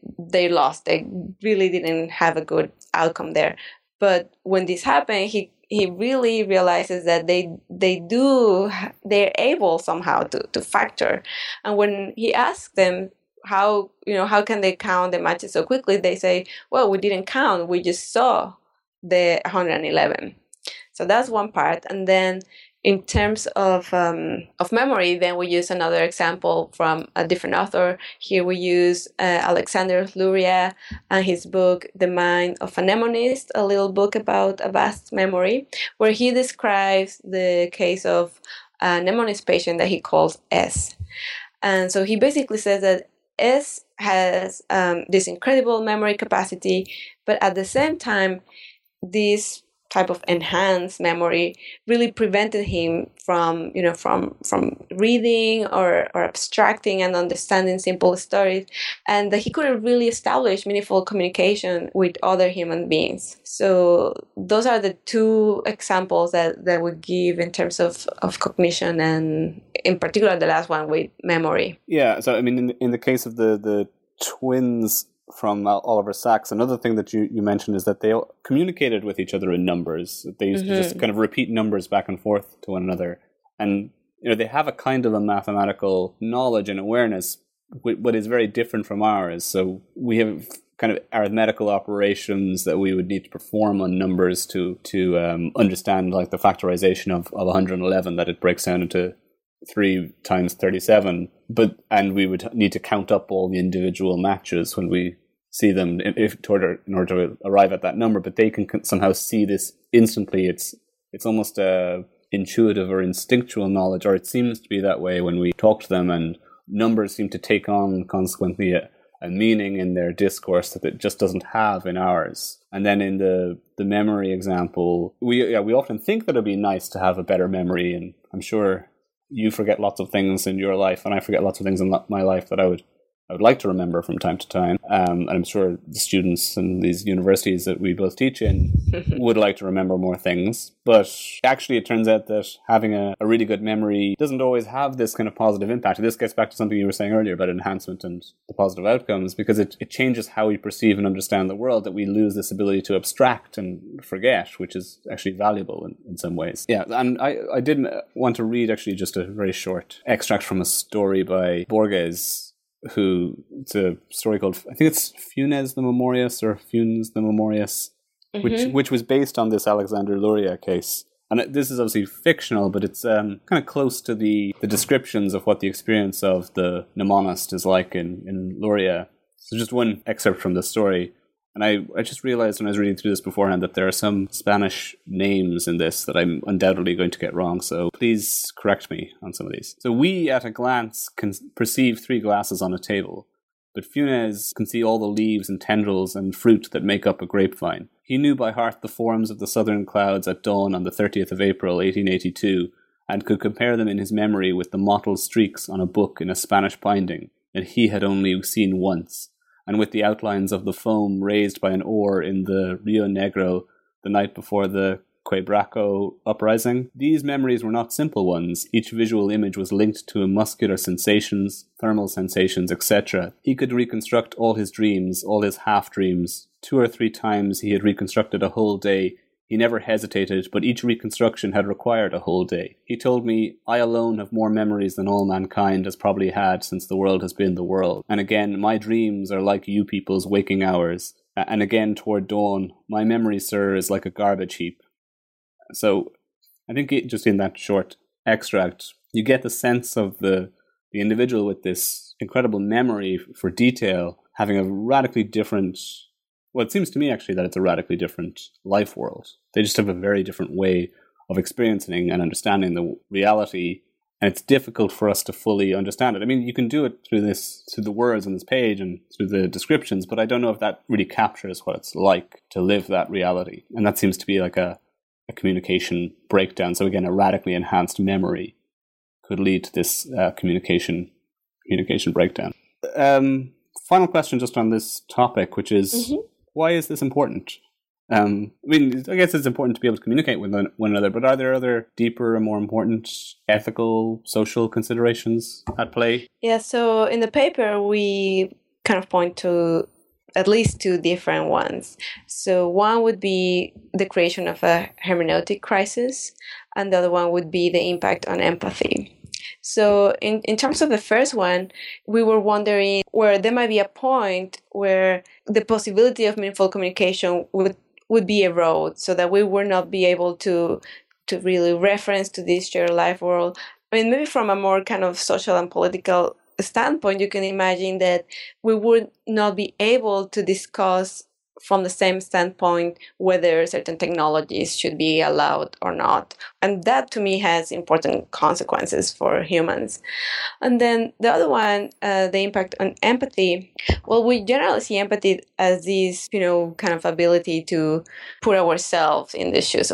lost. They really didn't have a good outcome there. But when this happened, he really realizes that they're able somehow to factor. And when he asked them, how can they count the matches so quickly? They say, well, we didn't count. We just saw the 111. So that's one part. And then in terms of memory, then we use another example from a different author. Here we use Alexander Luria and his book, The Mind of a Mnemonist, a little book about a vast memory, where he describes the case of a mnemonist patient that he calls S. And so he basically says that S has this incredible memory capacity, but at the same time, this type of enhanced memory really prevented him from reading or abstracting and understanding simple stories, and that he couldn't really establish meaningful communication with other human beings. So those are the two examples that we give in terms of cognition, and in particular the last one with memory. Yeah, so I mean, in the case of the twins from Oliver Sacks, another thing that you mentioned is that they communicated with each other in numbers. They used to just kind of repeat numbers back and forth to one another. And, they have a kind of a mathematical knowledge and awareness, what is very different from ours. So we have kind of arithmetical operations that we would need to perform on numbers to understand, like the factorization of 111, that it breaks down into 3 times 37, and we would need to count up all the individual matches when we see them in order to arrive at that number. But they can somehow see this instantly. It's almost a intuitive or instinctual knowledge, or it seems to be that way when we talk to them, and numbers seem to take on consequently a meaning in their discourse that it just doesn't have in ours. And then in the memory example, we often think that it'd be nice to have a better memory, and I'm sure you forget lots of things in your life, and I forget lots of things in my life that I would like to remember from time to time. And I'm sure the students in these universities that we both teach in would like to remember more things. But actually, it turns out that having a really good memory doesn't always have this kind of positive impact. And this gets back to something you were saying earlier about enhancement and the positive outcomes, because it changes how we perceive and understand the world, that we lose this ability to abstract and forget, which is actually valuable in some ways. Yeah, and I did want to read actually just a very short extract from a story by Borges, it's a story called, I think it's Funes the Memorious or Funes the Memorious, mm-hmm. which was based on this Alexander Luria case. And this is obviously fictional, but it's kind of close to the descriptions of what the experience of the mnemonist is like in Luria. So just one excerpt from the story. And I just realized when I was reading through this beforehand that there are some Spanish names in this that I'm undoubtedly going to get wrong, so please correct me on some of these. So we, at a glance, can perceive 3 glasses on a table, but Funes can see all the leaves and tendrils and fruit that make up a grapevine. He knew by heart the forms of the southern clouds at dawn on the 30th of April, 1882, and could compare them in his memory with the mottled streaks on a book in a Spanish binding that he had only seen once, and with the outlines of the foam raised by an oar in the Rio Negro the night before the Quebracho uprising. These memories were not simple ones. Each visual image was linked to muscular sensations, thermal sensations, etc. He could reconstruct all his dreams, all his half-dreams. 2 or 3 times he had reconstructed a whole day. He never hesitated, but each reconstruction had required a whole day. He told me, I alone have more memories than all mankind has probably had since the world has been the world. And again, my dreams are like you people's waking hours. And again, toward dawn, my memory, sir, is like a garbage heap. So I think just in that short extract, you get the sense of the individual with this incredible memory for detail having a radically different... Well, it seems to me, actually, that it's a radically different life world. They just have a very different way of experiencing and understanding the reality, and it's difficult for us to fully understand it. I mean, you can do it through the words on this page and through the descriptions, but I don't know if that really captures what it's like to live that reality. And that seems to be like a communication breakdown. So again, a radically enhanced memory could lead to this communication breakdown. Final question just on this topic, which is... Mm-hmm. Why is this important? I mean, I guess it's important to be able to communicate with one another, but are there other deeper and more important ethical, social considerations at play? Yeah, so in the paper, we kind of point to at least 2 different ones. So one would be the creation of a hermeneutic crisis, and the other one would be the impact on empathy. So in terms of the first one, we were wondering where there might be a point where the possibility of meaningful communication would be eroded, so that we would not be able to really reference to this shared life world. I mean, maybe from a more kind of social and political standpoint, you can imagine that we would not be able to discuss from the same standpoint whether certain technologies should be allowed or not. And that, to me, has important consequences for humans. And then the other one, the impact on empathy. Well, we generally see empathy as this, kind of ability to put ourselves in the shoes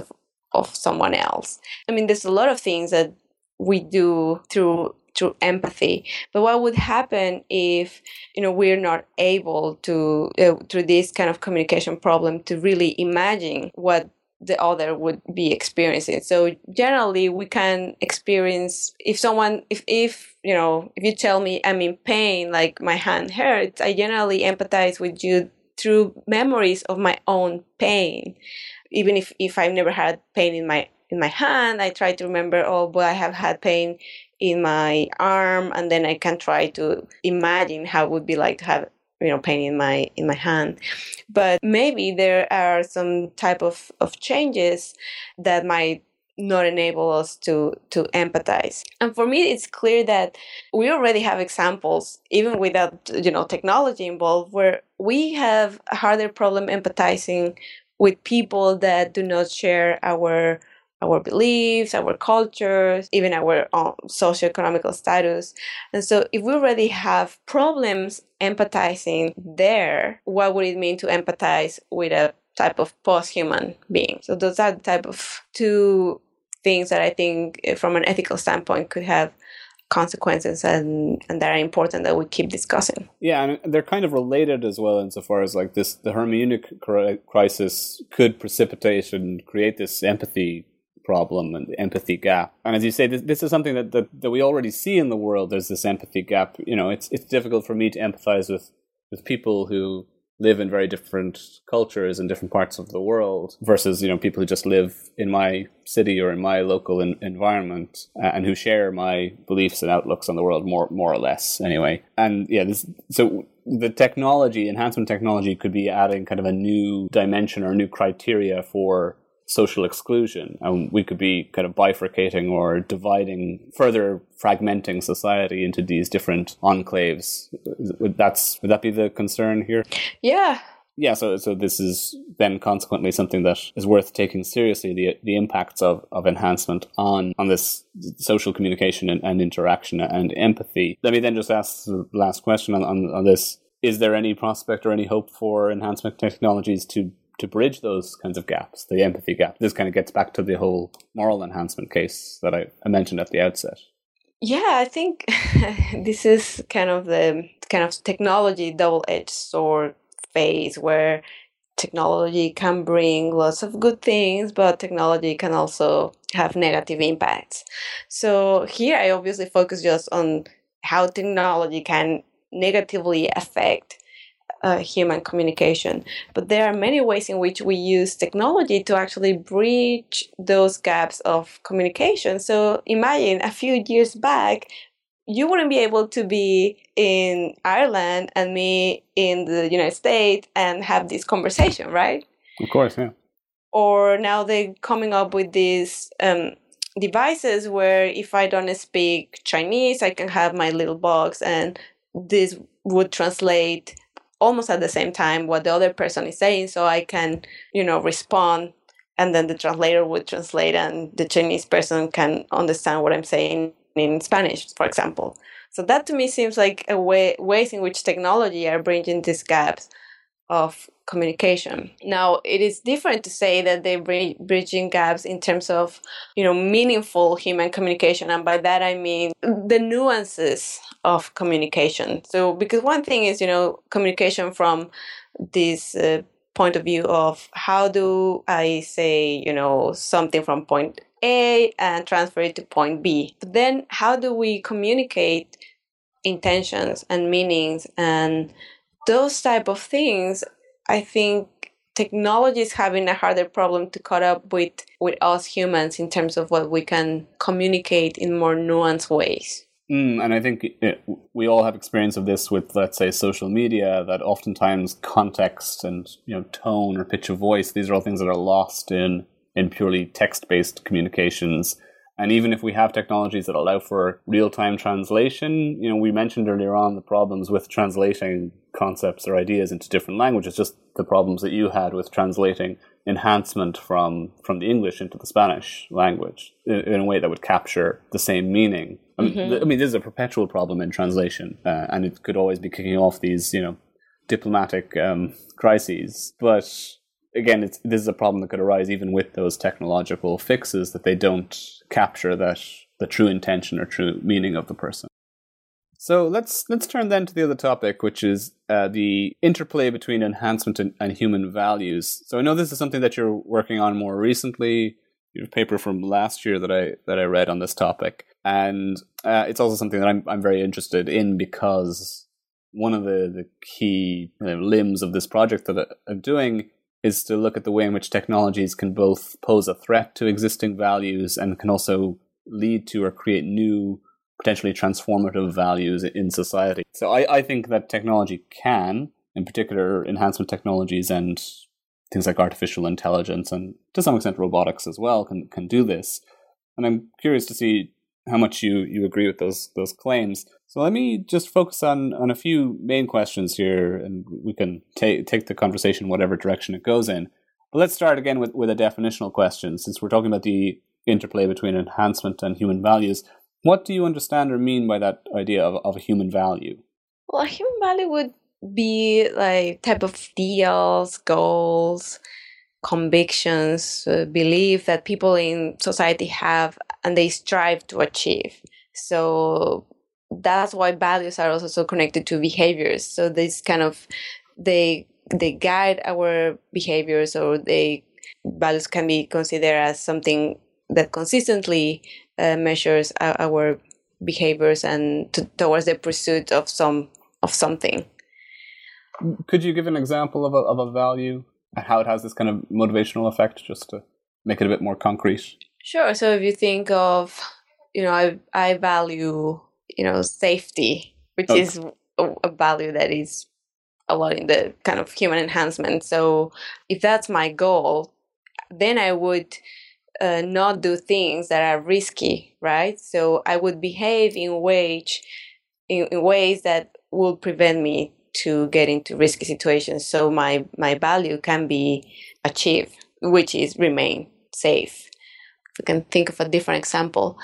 of someone else. I mean, there's a lot of things that we do through empathy. But what would happen if, we're not able to, through this kind of communication problem, to really imagine what the other would be experiencing? So generally we can experience, if you tell me I'm in pain, like my hand hurts, I generally empathize with you through memories of my own pain. Even if I've never had pain in my hand, I try to remember, but I have had pain in my arm, and then I can try to imagine how it would be like to have pain in my hand. But maybe there are some type of changes that might not enable us to empathize. And for me, it's clear that we already have examples, even without technology involved, where we have a harder problem empathizing with people that do not share our beliefs, our cultures, even our own socioeconomic status. And so if we already have problems empathizing there, what would it mean to empathize with a type of post-human being? So those are the type of two things that I think from an ethical standpoint could have consequences and that are important that we keep discussing. Yeah, and they're kind of related as well insofar as like this, the hermeneutic crisis could precipitate and create this empathy problem and empathy gap. And as you say, this is something that we already see in the world. There's this empathy gap. It's difficult for me to empathize with people who live in very different cultures in different parts of the world versus, people who just live in my city or in my local environment and who share my beliefs and outlooks on the world more or less anyway. And yeah, so the enhancement technology could be adding kind of a new dimension or new criteria for social exclusion. And we could be kind of bifurcating or dividing, further fragmenting society into these different enclaves. Would that be the concern here? Yeah. Yeah, so this is then consequently something that is worth taking seriously, the impacts of enhancement on this social communication and interaction and empathy. Let me then just ask the last question on this. Is there any prospect or any hope for enhancement technologies to bridge those kinds of gaps, the empathy gap? This kind of gets back to the whole moral enhancement case that I mentioned at the outset. Yeah, I think this is kind of technology double-edged sword phase where technology can bring lots of good things, but technology can also have negative impacts. So here I obviously focus just on how technology can negatively affect human communication. But there are many ways in which we use technology to actually bridge those gaps of communication. So imagine a few years back, you wouldn't be able to be in Ireland and me in the United States and have this conversation, right? Of course, yeah. Or now they're coming up with these devices where if I don't speak Chinese, I can have my little box and this would translate almost at the same time what the other person is saying, so I can, respond, and then the translator would translate and the Chinese person can understand what I'm saying in Spanish, for example. So that to me seems like a ways in which technology are bridging these gaps of communication. Now, it is different to say that they're bridging gaps in terms of, meaningful human communication. And by that, I mean the nuances of communication. So, because one thing is, communication from this point of view of how do I say, something from point A and transfer it to point B. But then how do we communicate intentions and meanings and those type of things? I think technology is having a harder problem to cut up with us humans in terms of what we can communicate in more nuanced ways. And I think we all have experience of this with, let's say, social media, that oftentimes context and tone or pitch of voice, these are all things that are lost in purely text-based communications. And even if we have technologies that allow for real-time translation, we mentioned earlier on the problems with translating concepts or ideas into different languages, just the problems that you had with translating enhancement from the English into the Spanish language in a way that would capture the same meaning. I mean, this is a perpetual problem in translation, and it could always be kicking off these, diplomatic crises. But again, this is a problem that could arise even with those technological fixes, that they don't capture the true intention or true meaning of the person. So let's turn then to the other topic, which is the interplay between enhancement and human values. So I know this is something that you're working on more recently. You have a paper from last year that I read on this topic, and it's also something that I'm very interested in, because one of the key limbs of this project that I'm doing is to look at the way in which technologies can both pose a threat to existing values and can also lead to or create new potentially transformative values in society. So I think that technology can, in particular, enhancement technologies and things like artificial intelligence and to some extent robotics as well can do this. And I'm curious to see how much you agree with those claims. So let me just focus on a few main questions here, and we can take the conversation whatever direction it goes in. But let's start again with a definitional question, since we're talking about the interplay between enhancement and human values. What do you understand or mean by that idea of a human value? Well, a human value would be like type of ideals, goals, convictions, belief that people in society have and they strive to achieve. So that's why values are also so connected to behaviors. So this kind of, they guide our behaviors, or values can be considered as something that consistently measures our behaviors and towards the pursuit of something. Could you give an example of a value and how it has this kind of motivational effect, just to make it a bit more concrete? Sure. So if you think of, I value, safety, which is a value that is a lot in the kind of human enhancement. So if that's my goal, then I would not do things that are risky, right? So I would behave in ways that will prevent me to get into risky situations. So my value can be achieved, which is remain safe. If we can think of a different example,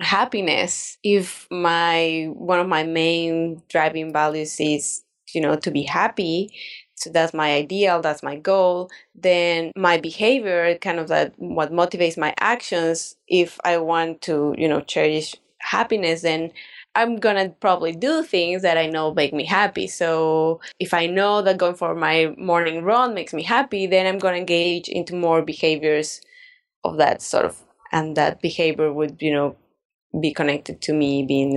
happiness. If one of my main driving values is to be happy, so that's my ideal, that's my goal, then my behavior, kind of that what motivates my actions, if I want to, cherish happiness, then I'm going to probably do things that I know make me happy. So if I know that going for my morning run makes me happy, then I'm going to engage into more behaviors of that sort of, and that behavior would, be connected to me being,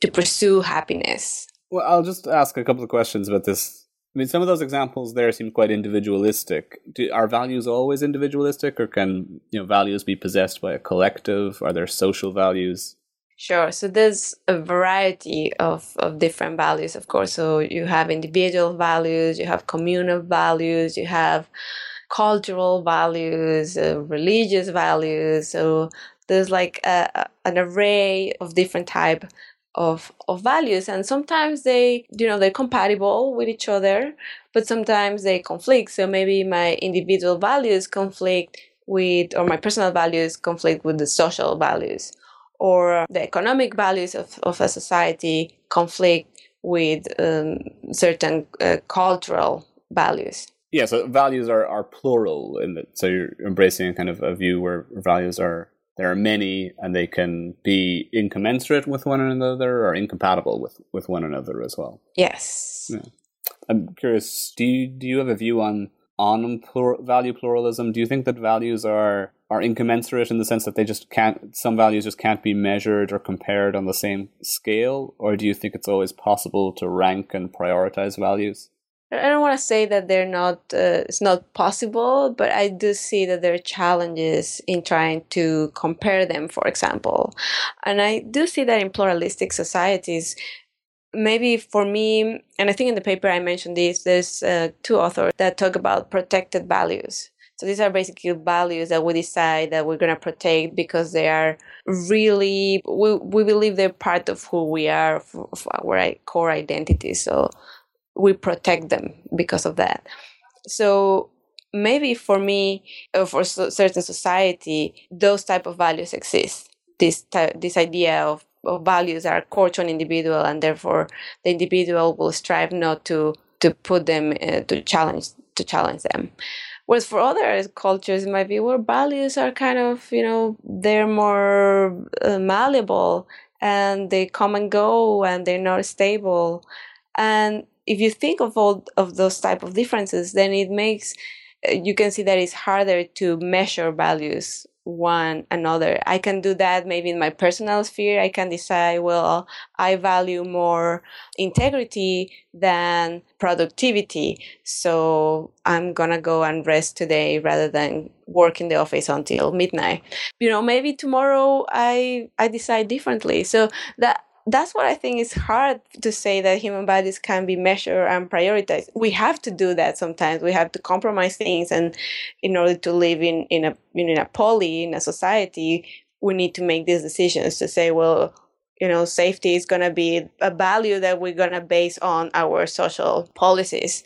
to pursue happiness. Well, I'll just ask a couple of questions about this. I mean, some of those examples there seem quite individualistic. Are values always individualistic, or can, values be possessed by a collective? Are there social values? Sure. So there's a variety of different values, of course. So you have individual values, you have communal values, you have cultural values, religious values. So there's like an array of different type of values. And sometimes they, they're compatible with each other, but sometimes they conflict. So maybe my individual values conflict or my personal values conflict with the social values. Or the economic values of a society conflict with certain cultural values. Yeah, so values are plural, so you're embracing a kind of a view where values there are many, and they can be incommensurate with one another or incompatible with one another as well. Yes. Yeah. I'm curious, do you have a view on value pluralism? Do you think that values are incommensurate in the sense that they just can't? Some values just can't be measured or compared on the same scale, or do you think it's always possible to rank and prioritize values? I don't want to say that they're not. It's not possible, but I do see that there are challenges in trying to compare them, for example, and I do see that in pluralistic societies. Maybe for me, and I think in the paper I mentioned this, there's two authors that talk about protected values. So these are basically values that we decide that we're going to protect because they are really, we believe they're part of who we are, of our core identity. So we protect them because of that. So maybe for me, for certain society, those type of values exist. This idea of values are core to an individual, and therefore the individual will strive not to put them to challenge them. Whereas for other cultures, it might be where values are kind of they're more malleable, and they come and go, and they're not stable. And if you think of all of those type of differences, then it makes you can see that it's harder to measure values one another. I can do that maybe in my personal sphere. I can decide, well, I value more integrity than productivity, so I'm gonna go and rest today rather than work in the office until midnight. You know, maybe tomorrow I decide differently. So that's what I think is hard to say, that human bodies can be measured and prioritized. We have to do that sometimes. We have to compromise things, and in order to live in a poly, in a society, we need to make these decisions to say, well, you know, safety is going to be a value that we're going to base on our social policies.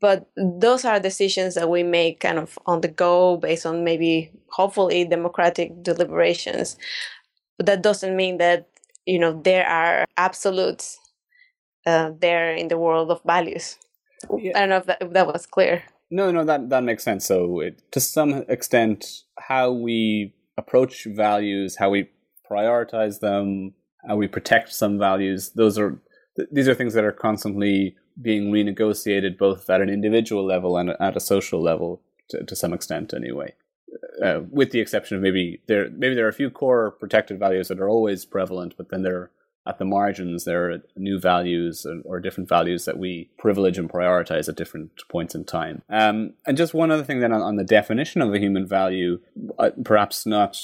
But those are decisions that we make kind of on the go, based on maybe, hopefully, democratic deliberations. But that doesn't mean that, you know, there are absolutes there in the world of values. Yeah. I don't know if that was clear. No, that makes sense. So to some extent, how we approach values, how we prioritize them, how we protect some values, these are things that are constantly being renegotiated, both at an individual level and at a social level, to some extent anyway. With the exception of maybe there are a few core protected values that are always prevalent, but then they're at the margins. There are new values or different values that we privilege and prioritize at different points in time. And just one other thing then on the definition of a human value, perhaps not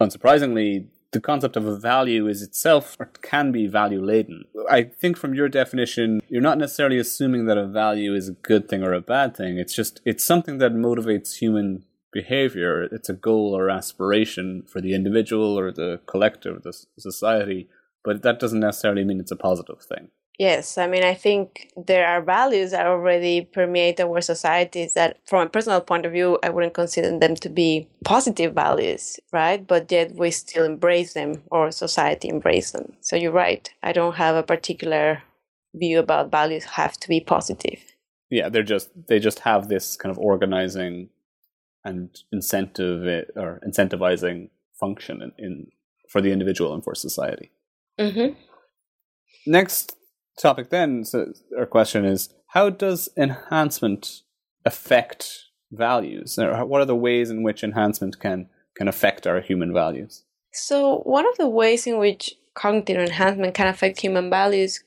unsurprisingly, the concept of a value is itself, or can be, value-laden. I think from your definition, you're not necessarily assuming that a value is a good thing or a bad thing. It's just, it's something that motivates human behavior. It's a goal or aspiration for the individual or the collective, the society, but that doesn't necessarily mean it's a positive thing. Yes, I mean, I think there are values that already permeate our societies that, from a personal point of view, I wouldn't consider them to be positive values, right? But yet we still embrace them, or society embraces them. So you're right. I don't have a particular view about values have to be positive. Yeah, they just have this kind of organizing and incentivizing function in for the individual and for society. Mm-hmm. Next topic then, so our question is, how does enhancement affect values? Or what are the ways in which enhancement can affect our human values? So one of the ways in which cognitive enhancement can affect human values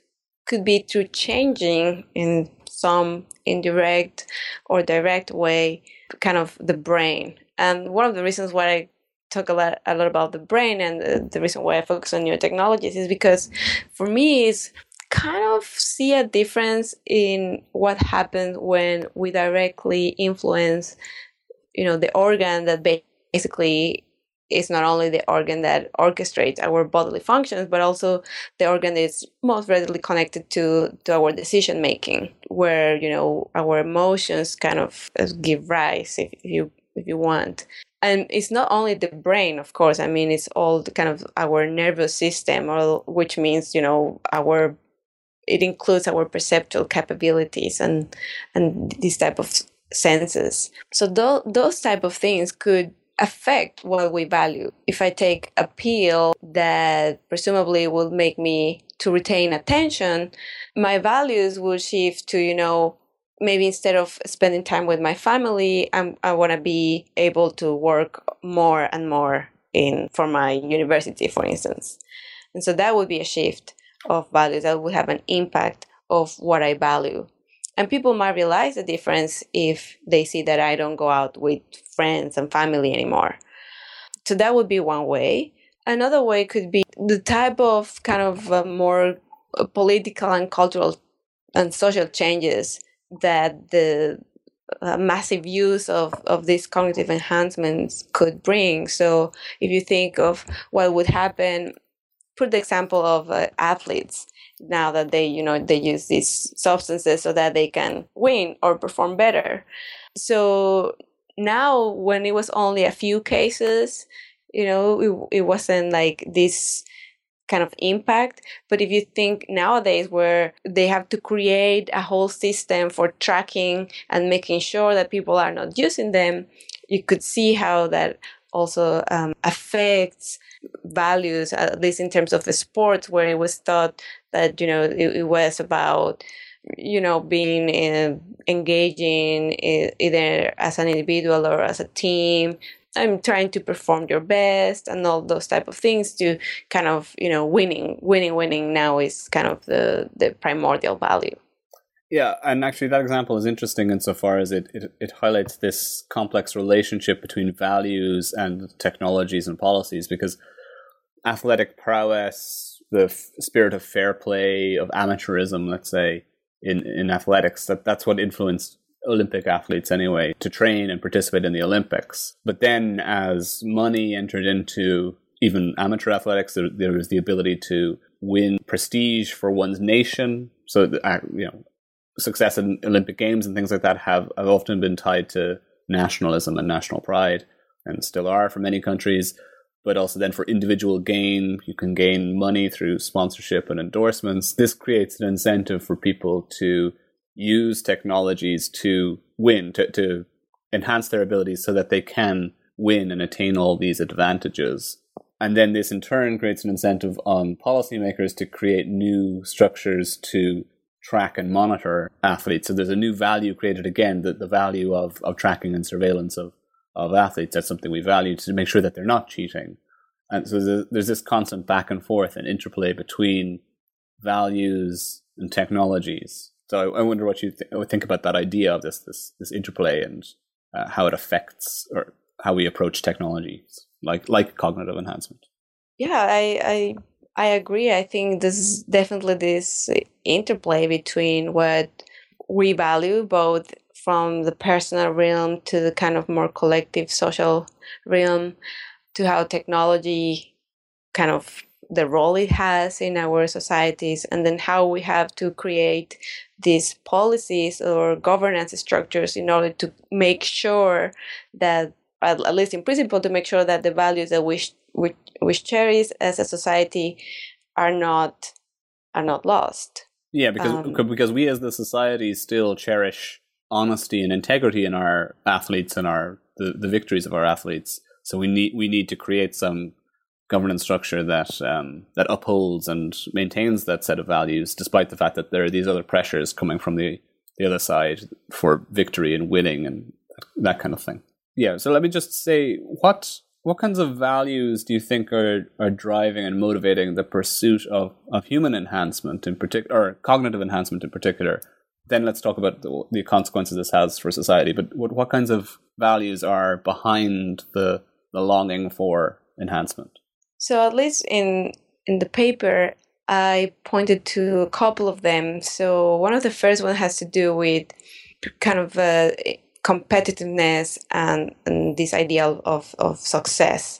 could be through changing, in some indirect or direct way, kind of the brain. And one of the reasons why I talk a lot about the brain, and the reason why I focus on new technologies, is because for me it's kind of see a difference in what happens when we directly influence, you know, the organ that basically is not only the organ that orchestrates our bodily functions, but also the organ that is most readily connected to our decision making, where, you know, our emotions kind of give rise, if you want. And it's not only the brain, of course. I mean, it's all the kind of our nervous system, which means, you know, it includes our perceptual capabilities and these type of senses. So those type of things could affect what we value. If I take a pill that presumably will make me to retain attention, my values will shift to, you know, maybe instead of spending time with my family, I want to be able to work more and more for my university, for instance. And so that would be a shift of values that would have an impact of what I value. And people might realize the difference if they see that I don't go out with friends and family anymore. So that would be one way. Another way could be the type of kind of more political and cultural and social changes that the massive use of these cognitive enhancements could bring. So if you think of what would happen, put the example of athletes. Now that they, you know, they use these substances so that they can win or perform better. So now, when it was only a few cases, you know, it wasn't like this kind of impact. But if you think nowadays, where they have to create a whole system for tracking and making sure that people are not using them, you could see how that also affects values, at least in terms of the sports, where it was thought that, you know, it was about, you know, being engaging either as an individual or as a team, I'm trying to perform your best and all those type of things to kind of, you know, winning now is kind of the primordial value. Yeah, and actually that example is interesting insofar as it highlights this complex relationship between values and technologies and policies, because athletic prowess, the spirit of fair play, of amateurism, let's say, in athletics, that's what influenced Olympic athletes anyway, to train and participate in the Olympics. But then as money entered into even amateur athletics, there was the ability to win prestige for one's nation. So, you know, success in Olympic Games and things like that have often been tied to nationalism and national pride, and still are for many countries. But also then for individual gain, you can gain money through sponsorship and endorsements. This creates an incentive for people to use technologies to win, to enhance their abilities so that they can win and attain all these advantages. And then this in turn creates an incentive on policymakers to create new structures to track and monitor athletes. So there's a new value created again, the value of tracking and surveillance of athletes. That's something we value to make sure that they're not cheating. And so there's this constant back and forth and interplay between values and technologies. So I wonder what you think about that idea of this interplay and how it affects or how we approach technologies like cognitive enhancement. Yeah, I agree. I think there's definitely this interplay between what we value, both from the personal realm to the kind of more collective social realm, to how technology kind of the role it has in our societies, and then how we have to create these policies or governance structures in order to make sure that, at least in principle, to make sure that the values that we cherish as a society are not lost. Yeah, because we as the society still cherish honesty and integrity in our athletes and the victories of our athletes. So we need to create some governance structure that upholds and maintains that set of values, despite the fact that there are these other pressures coming from the other side for victory and winning and that kind of thing. Yeah. So let me just say, what kinds of values do you think are driving and motivating the pursuit of human enhancement in particular, or cognitive enhancement in particular? Then let's talk about the consequences this has for society. But what kinds of values are behind the longing for enhancement? So at least in the paper, I pointed to a couple of them. So one of the first one has to do with kind of competitiveness and this idea of success.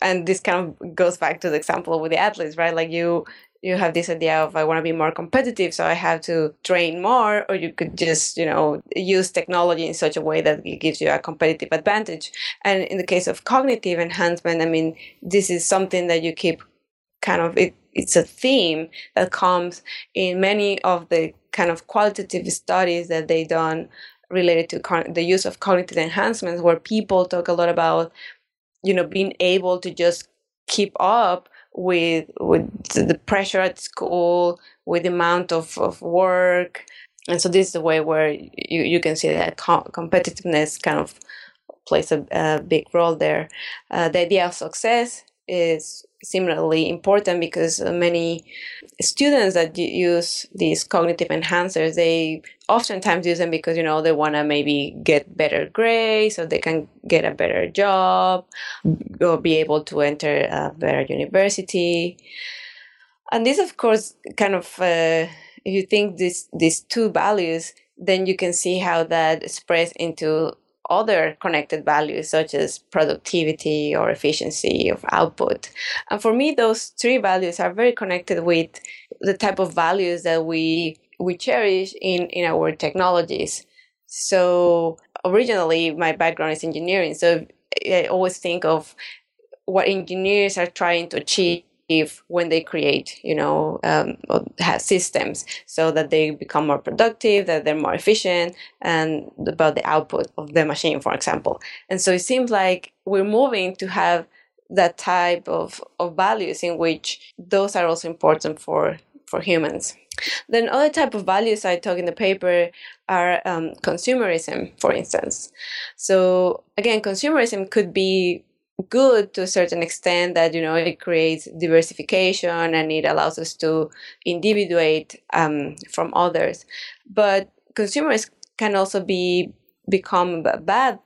And this kind of goes back to the example with the athletes, right? Like you have this idea of, I want to be more competitive, so I have to train more, or you could just, you know, use technology in such a way that it gives you a competitive advantage. And in the case of cognitive enhancement, I mean, this is something that you keep kind of, it's a theme that comes in many of the kind of qualitative studies that they've done related to the use of cognitive enhancements, where people talk a lot about, you know, being able to just keep up with the pressure at school, with the amount of work. And so this is the way where you can see that competitiveness kind of plays a big role there. The idea of success is similarly important, because many students that use these cognitive enhancers, they oftentimes use them because, you know, they want to maybe get better grades, so they can get a better job or be able to enter a better university. And this, of course, kind of if you think these two values, then you can see how that spreads into other connected values such as productivity or efficiency of output. And for me, those three values are very connected with the type of values that we cherish in our technologies. So originally, my background is engineering. So I always think of what engineers are trying to achieve when they create, you know, have systems, so that they become more productive, that they're more efficient, and about the output of the machine, for example. And so it seems like we're moving to have that type of values in which those are also important for for humans. Then other type of values I talk in the paper are consumerism, for instance. So again, consumerism could be good to a certain extent that, you know, it creates diversification and it allows us to individuate from others. But consumerism can also become a bad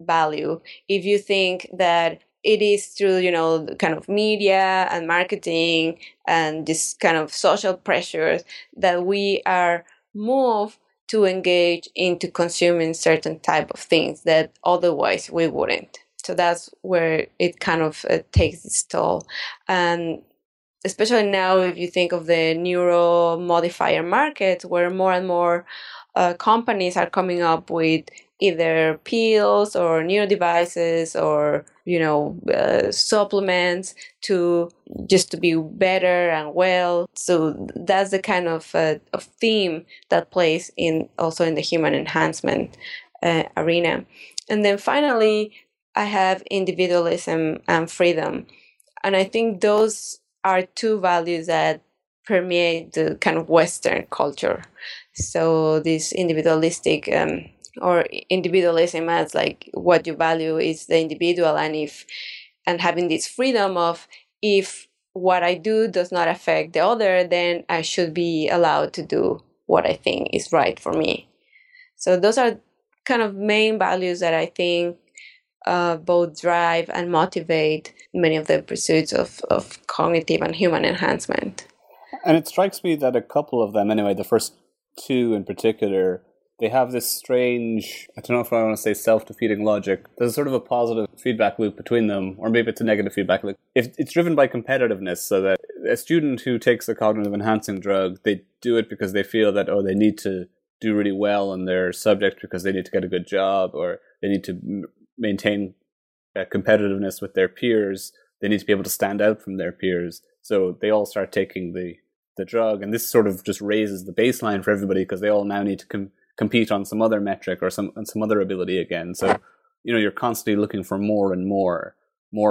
value if you think that it is through, you know, kind of media and marketing and this kind of social pressures that we are moved to engage into consuming certain type of things that otherwise we wouldn't. So that's where it kind of takes its toll. And especially now, if you think of the neuro modifier market, where more and more companies are coming up with either pills or neuro devices or, you know, supplements to just to be better and well. So that's the kind of theme that plays in also in the human enhancement arena. And then finally, I have individualism and freedom. And I think those are two values that permeate the kind of Western culture. So this individualistic or individualism as like what you value is the individual, and having this freedom of if what I do does not affect the other, then I should be allowed to do what I think is right for me. So those are kind of main values that I think both drive and motivate many of the pursuits of cognitive and human enhancement. And it strikes me that a couple of them, anyway, the first two in particular, they have this strange, I don't know if I want to say self-defeating logic. There's sort of a positive feedback loop between them, or maybe it's a negative feedback loop. If it's driven by competitiveness, so that a student who takes a cognitive enhancing drug, they do it because they feel that, oh, they need to do really well in their subject because they need to get a good job, or they need to maintain competitiveness with their peers. They need to be able to stand out from their peers. So they all start taking the drug. And this sort of just raises the baseline for everybody because they all now need to compete on some other metric or some other ability again. So, you know, you're constantly looking for more and more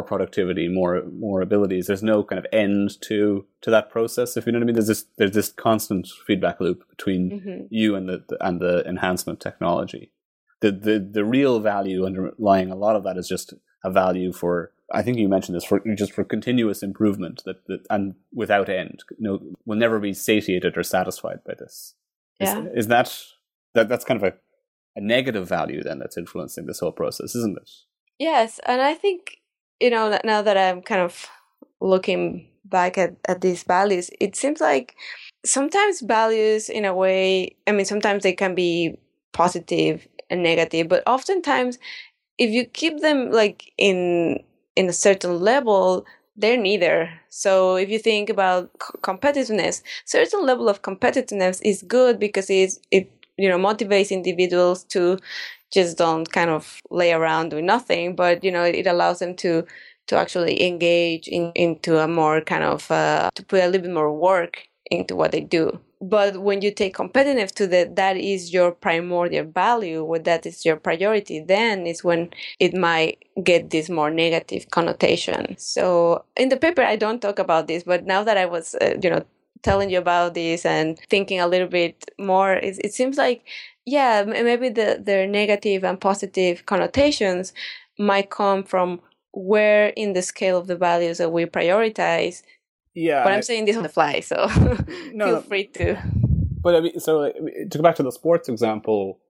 productivity, more abilities. There's no kind of end to that process, if you know what I mean. There's this constant feedback loop between you and the enhancement technology. The real value underlying a lot of that is just a value for, I think you mentioned this, for continuous improvement and without end. No, we'll never be satiated or satisfied by this. Yeah. Is that's kind of a negative value then that's influencing this whole process, isn't it? Yes, and I think, you know, that now that I'm kind of looking back at these values, it seems like sometimes values in a way, I mean, sometimes they can be positive and negative, but oftentimes if you keep them like in a certain level, they're neither. So if you think about competitiveness, certain level of competitiveness is good because it you know, motivates individuals to just don't kind of lay around doing nothing, but, you know, it allows them to actually engage into a more kind of to put a little bit more work into what they do. But when you take competitiveness to that is your primordial value, when that is your priority, then is when it might get this more negative connotation. So in the paper, I don't talk about this, but now that I was, telling you about this and thinking a little bit more, it seems like, yeah, maybe their negative and positive connotations might come from where in the scale of the values that we prioritize. Yeah, but I'm saying this on the fly, so feel free to. But I mean, so to go back to the sports example,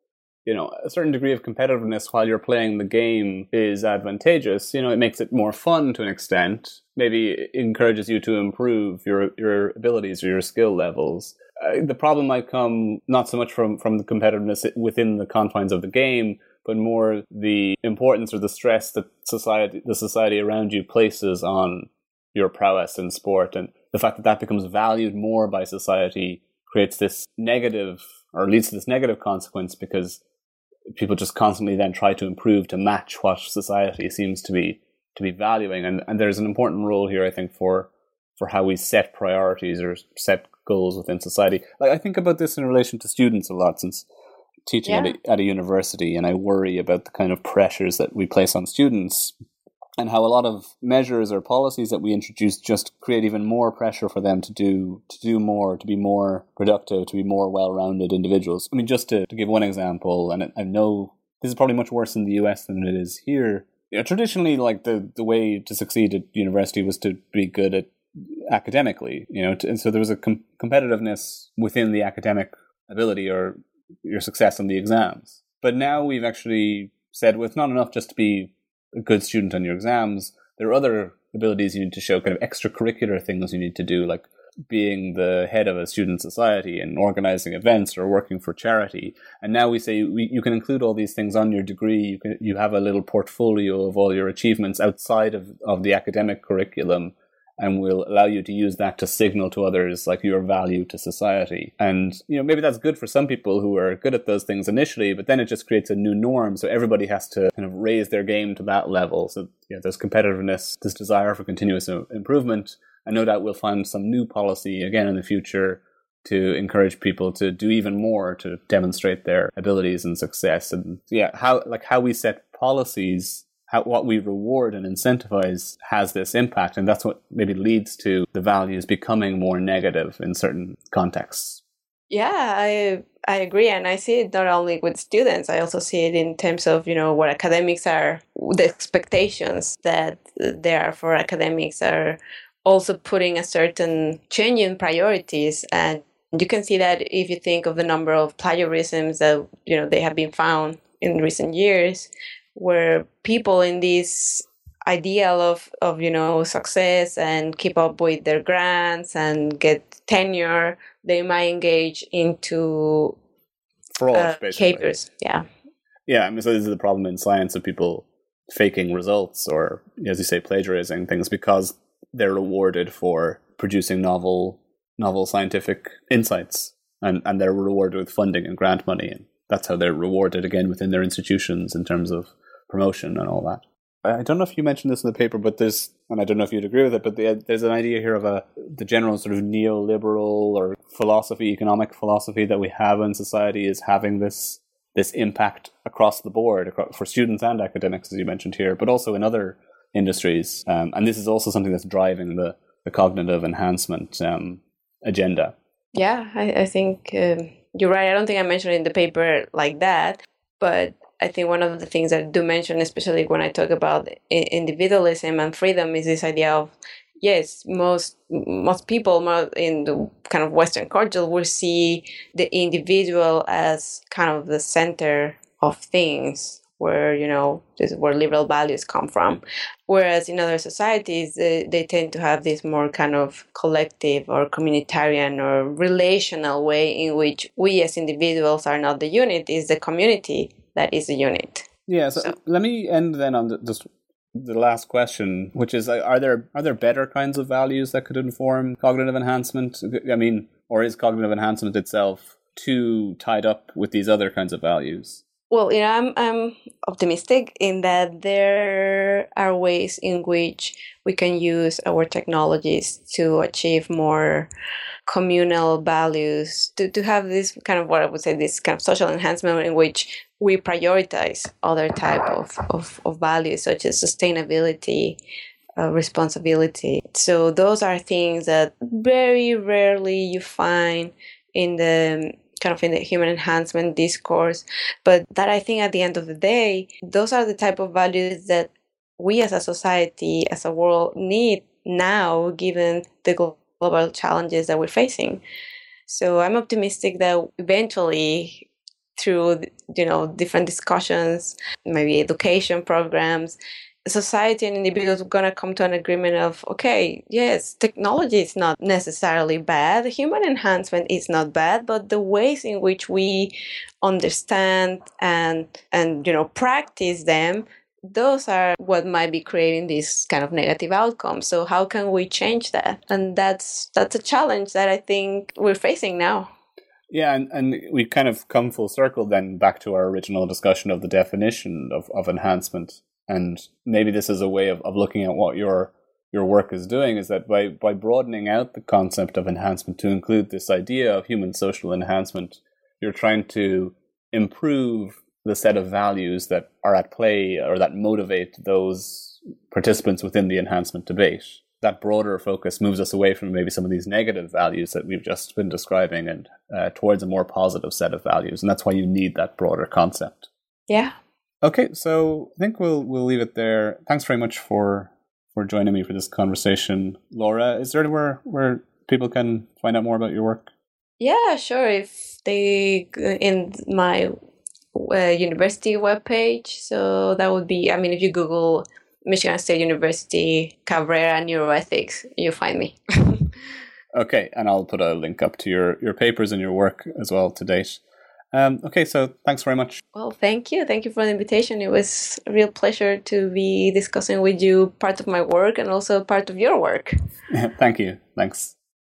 you know, a certain degree of competitiveness while you're playing the game is advantageous. You know, it makes it more fun to an extent. Maybe it encourages you to improve your abilities or your skill levels. The problem might come not so much from the competitiveness within the confines of the game, but more the importance or the stress that the society around you places on your prowess in sport, and the fact that becomes valued more by society creates this negative, or leads to this negative consequence, because people just constantly then try to improve to match what society seems to be valuing. And there's an important role here, I think, for how we set priorities or set goals within society. Like, I think about this in relation to students a lot, since teaching at a university, and I worry about the kind of pressures that we place on students and how a lot of measures or policies that we introduce just create even more pressure for them to do more, to be more productive, to be more well-rounded individuals. I mean, just to give one example, and I know this is probably much worse in the US than it is here. You know, traditionally, like the way to succeed at university was to be good at academically, you know, and so there was a competitiveness within the academic ability or your success on the exams. But now we've actually said, well, it's not enough just to be a good student on your exams. There are other abilities you need to show, kind of extracurricular things you need to do, like being the head of a student society and organizing events or working for charity. And now we say you can include all these things on your degree. You have a little portfolio of all your achievements outside of the academic curriculum, and will allow you to use that to signal to others like your value to society. And you know, maybe that's good for some people who are good at those things initially, but then it just creates a new norm, so everybody has to kind of raise their game to that level. So you know, there's competitiveness, this desire for continuous improvement, and no doubt we'll find some new policy again in the future to encourage people to do even more to demonstrate their abilities and success. And yeah, how we set policies, what we reward and incentivize has this impact, and that's what maybe leads to the values becoming more negative in certain contexts. Yeah, I agree, and I see it not only with students, I also see it in terms of, you know, what academics are, the expectations that there are for academics are also putting a certain change in priorities. And you can see that if you think of the number of plagiarisms that, you know, they have been found in recent years, where people in this ideal of you know, success and keep up with their grants and get tenure, they might engage into fraud, basically. Behaviors. Yeah. I mean, so this is the problem in science of people faking results or, as you say, plagiarizing things because they're rewarded for producing novel scientific insights, and they're rewarded with funding and grant money, and that's how they're rewarded again within their institutions in terms of promotion and all that. I don't know if you mentioned this in the paper, but there's, and I don't know if you'd agree with it, but there's an idea here of the general sort of neoliberal or philosophy, economic philosophy that we have in society is having this impact across the board for students and academics, as you mentioned here, but also in other industries. And this is also something that's driving the cognitive enhancement agenda. Yeah, I think you're right. I don't think I mentioned it in the paper like that, but I think one of the things I do mention, especially when I talk about individualism and freedom, is this idea of, yes, most people in the kind of Western culture will see the individual as kind of the center of things, where, you know, this is where liberal values come from. Whereas in other societies, they tend to have this more kind of collective or communitarian or relational way in which we as individuals are not the unit, it's the community that is the unit. Yeah, so let me end then on the last question, which is, are there better kinds of values that could inform cognitive enhancement? I mean, or is cognitive enhancement itself too tied up with these other kinds of values? Well, you know, I'm optimistic in that there are ways in which we can use our technologies to achieve more communal values, to have this kind of, what I would say, this kind of social enhancement in which we prioritize other type of values, such as sustainability, responsibility. So those are things that very rarely you find in the kind of in the human enhancement discourse, but that I think at the end of the day, those are the type of values that we as a society, as a world need now, given the global challenges that we're facing. So I'm optimistic that eventually, through, you know, different discussions, maybe education programs, society and individuals are going to come to an agreement of, okay, yes, technology is not necessarily bad, human enhancement is not bad, but the ways in which we understand and you know, practice them, those are what might be creating these kind of negative outcomes. So how can we change that? And that's a challenge that I think we're facing now. Yeah, and we kind of come full circle then back to our original discussion of the definition of enhancement. And maybe this is a way of looking at what your work is doing, is that by broadening out the concept of enhancement to include this idea of human social enhancement, you're trying to improve the set of values that are at play or that motivate those participants within the enhancement debate. That broader focus moves us away from maybe some of these negative values that we've just been describing and towards a more positive set of values. And that's why you need that broader concept. Yeah. Okay, so I think we'll leave it there. Thanks very much for joining me for this conversation. Laura, is there anywhere where people can find out more about your work? Yeah, sure. If they in my university webpage, so that would be, if you Google Michigan State University Cabrera Neuroethics, you find me. Okay, and I'll put a link up to your papers and your work as well to date. Okay, so thanks very much. Well, thank you. Thank you for the invitation. It was a real pleasure to be discussing with you part of my work and also part of your work. Thank you. Thanks.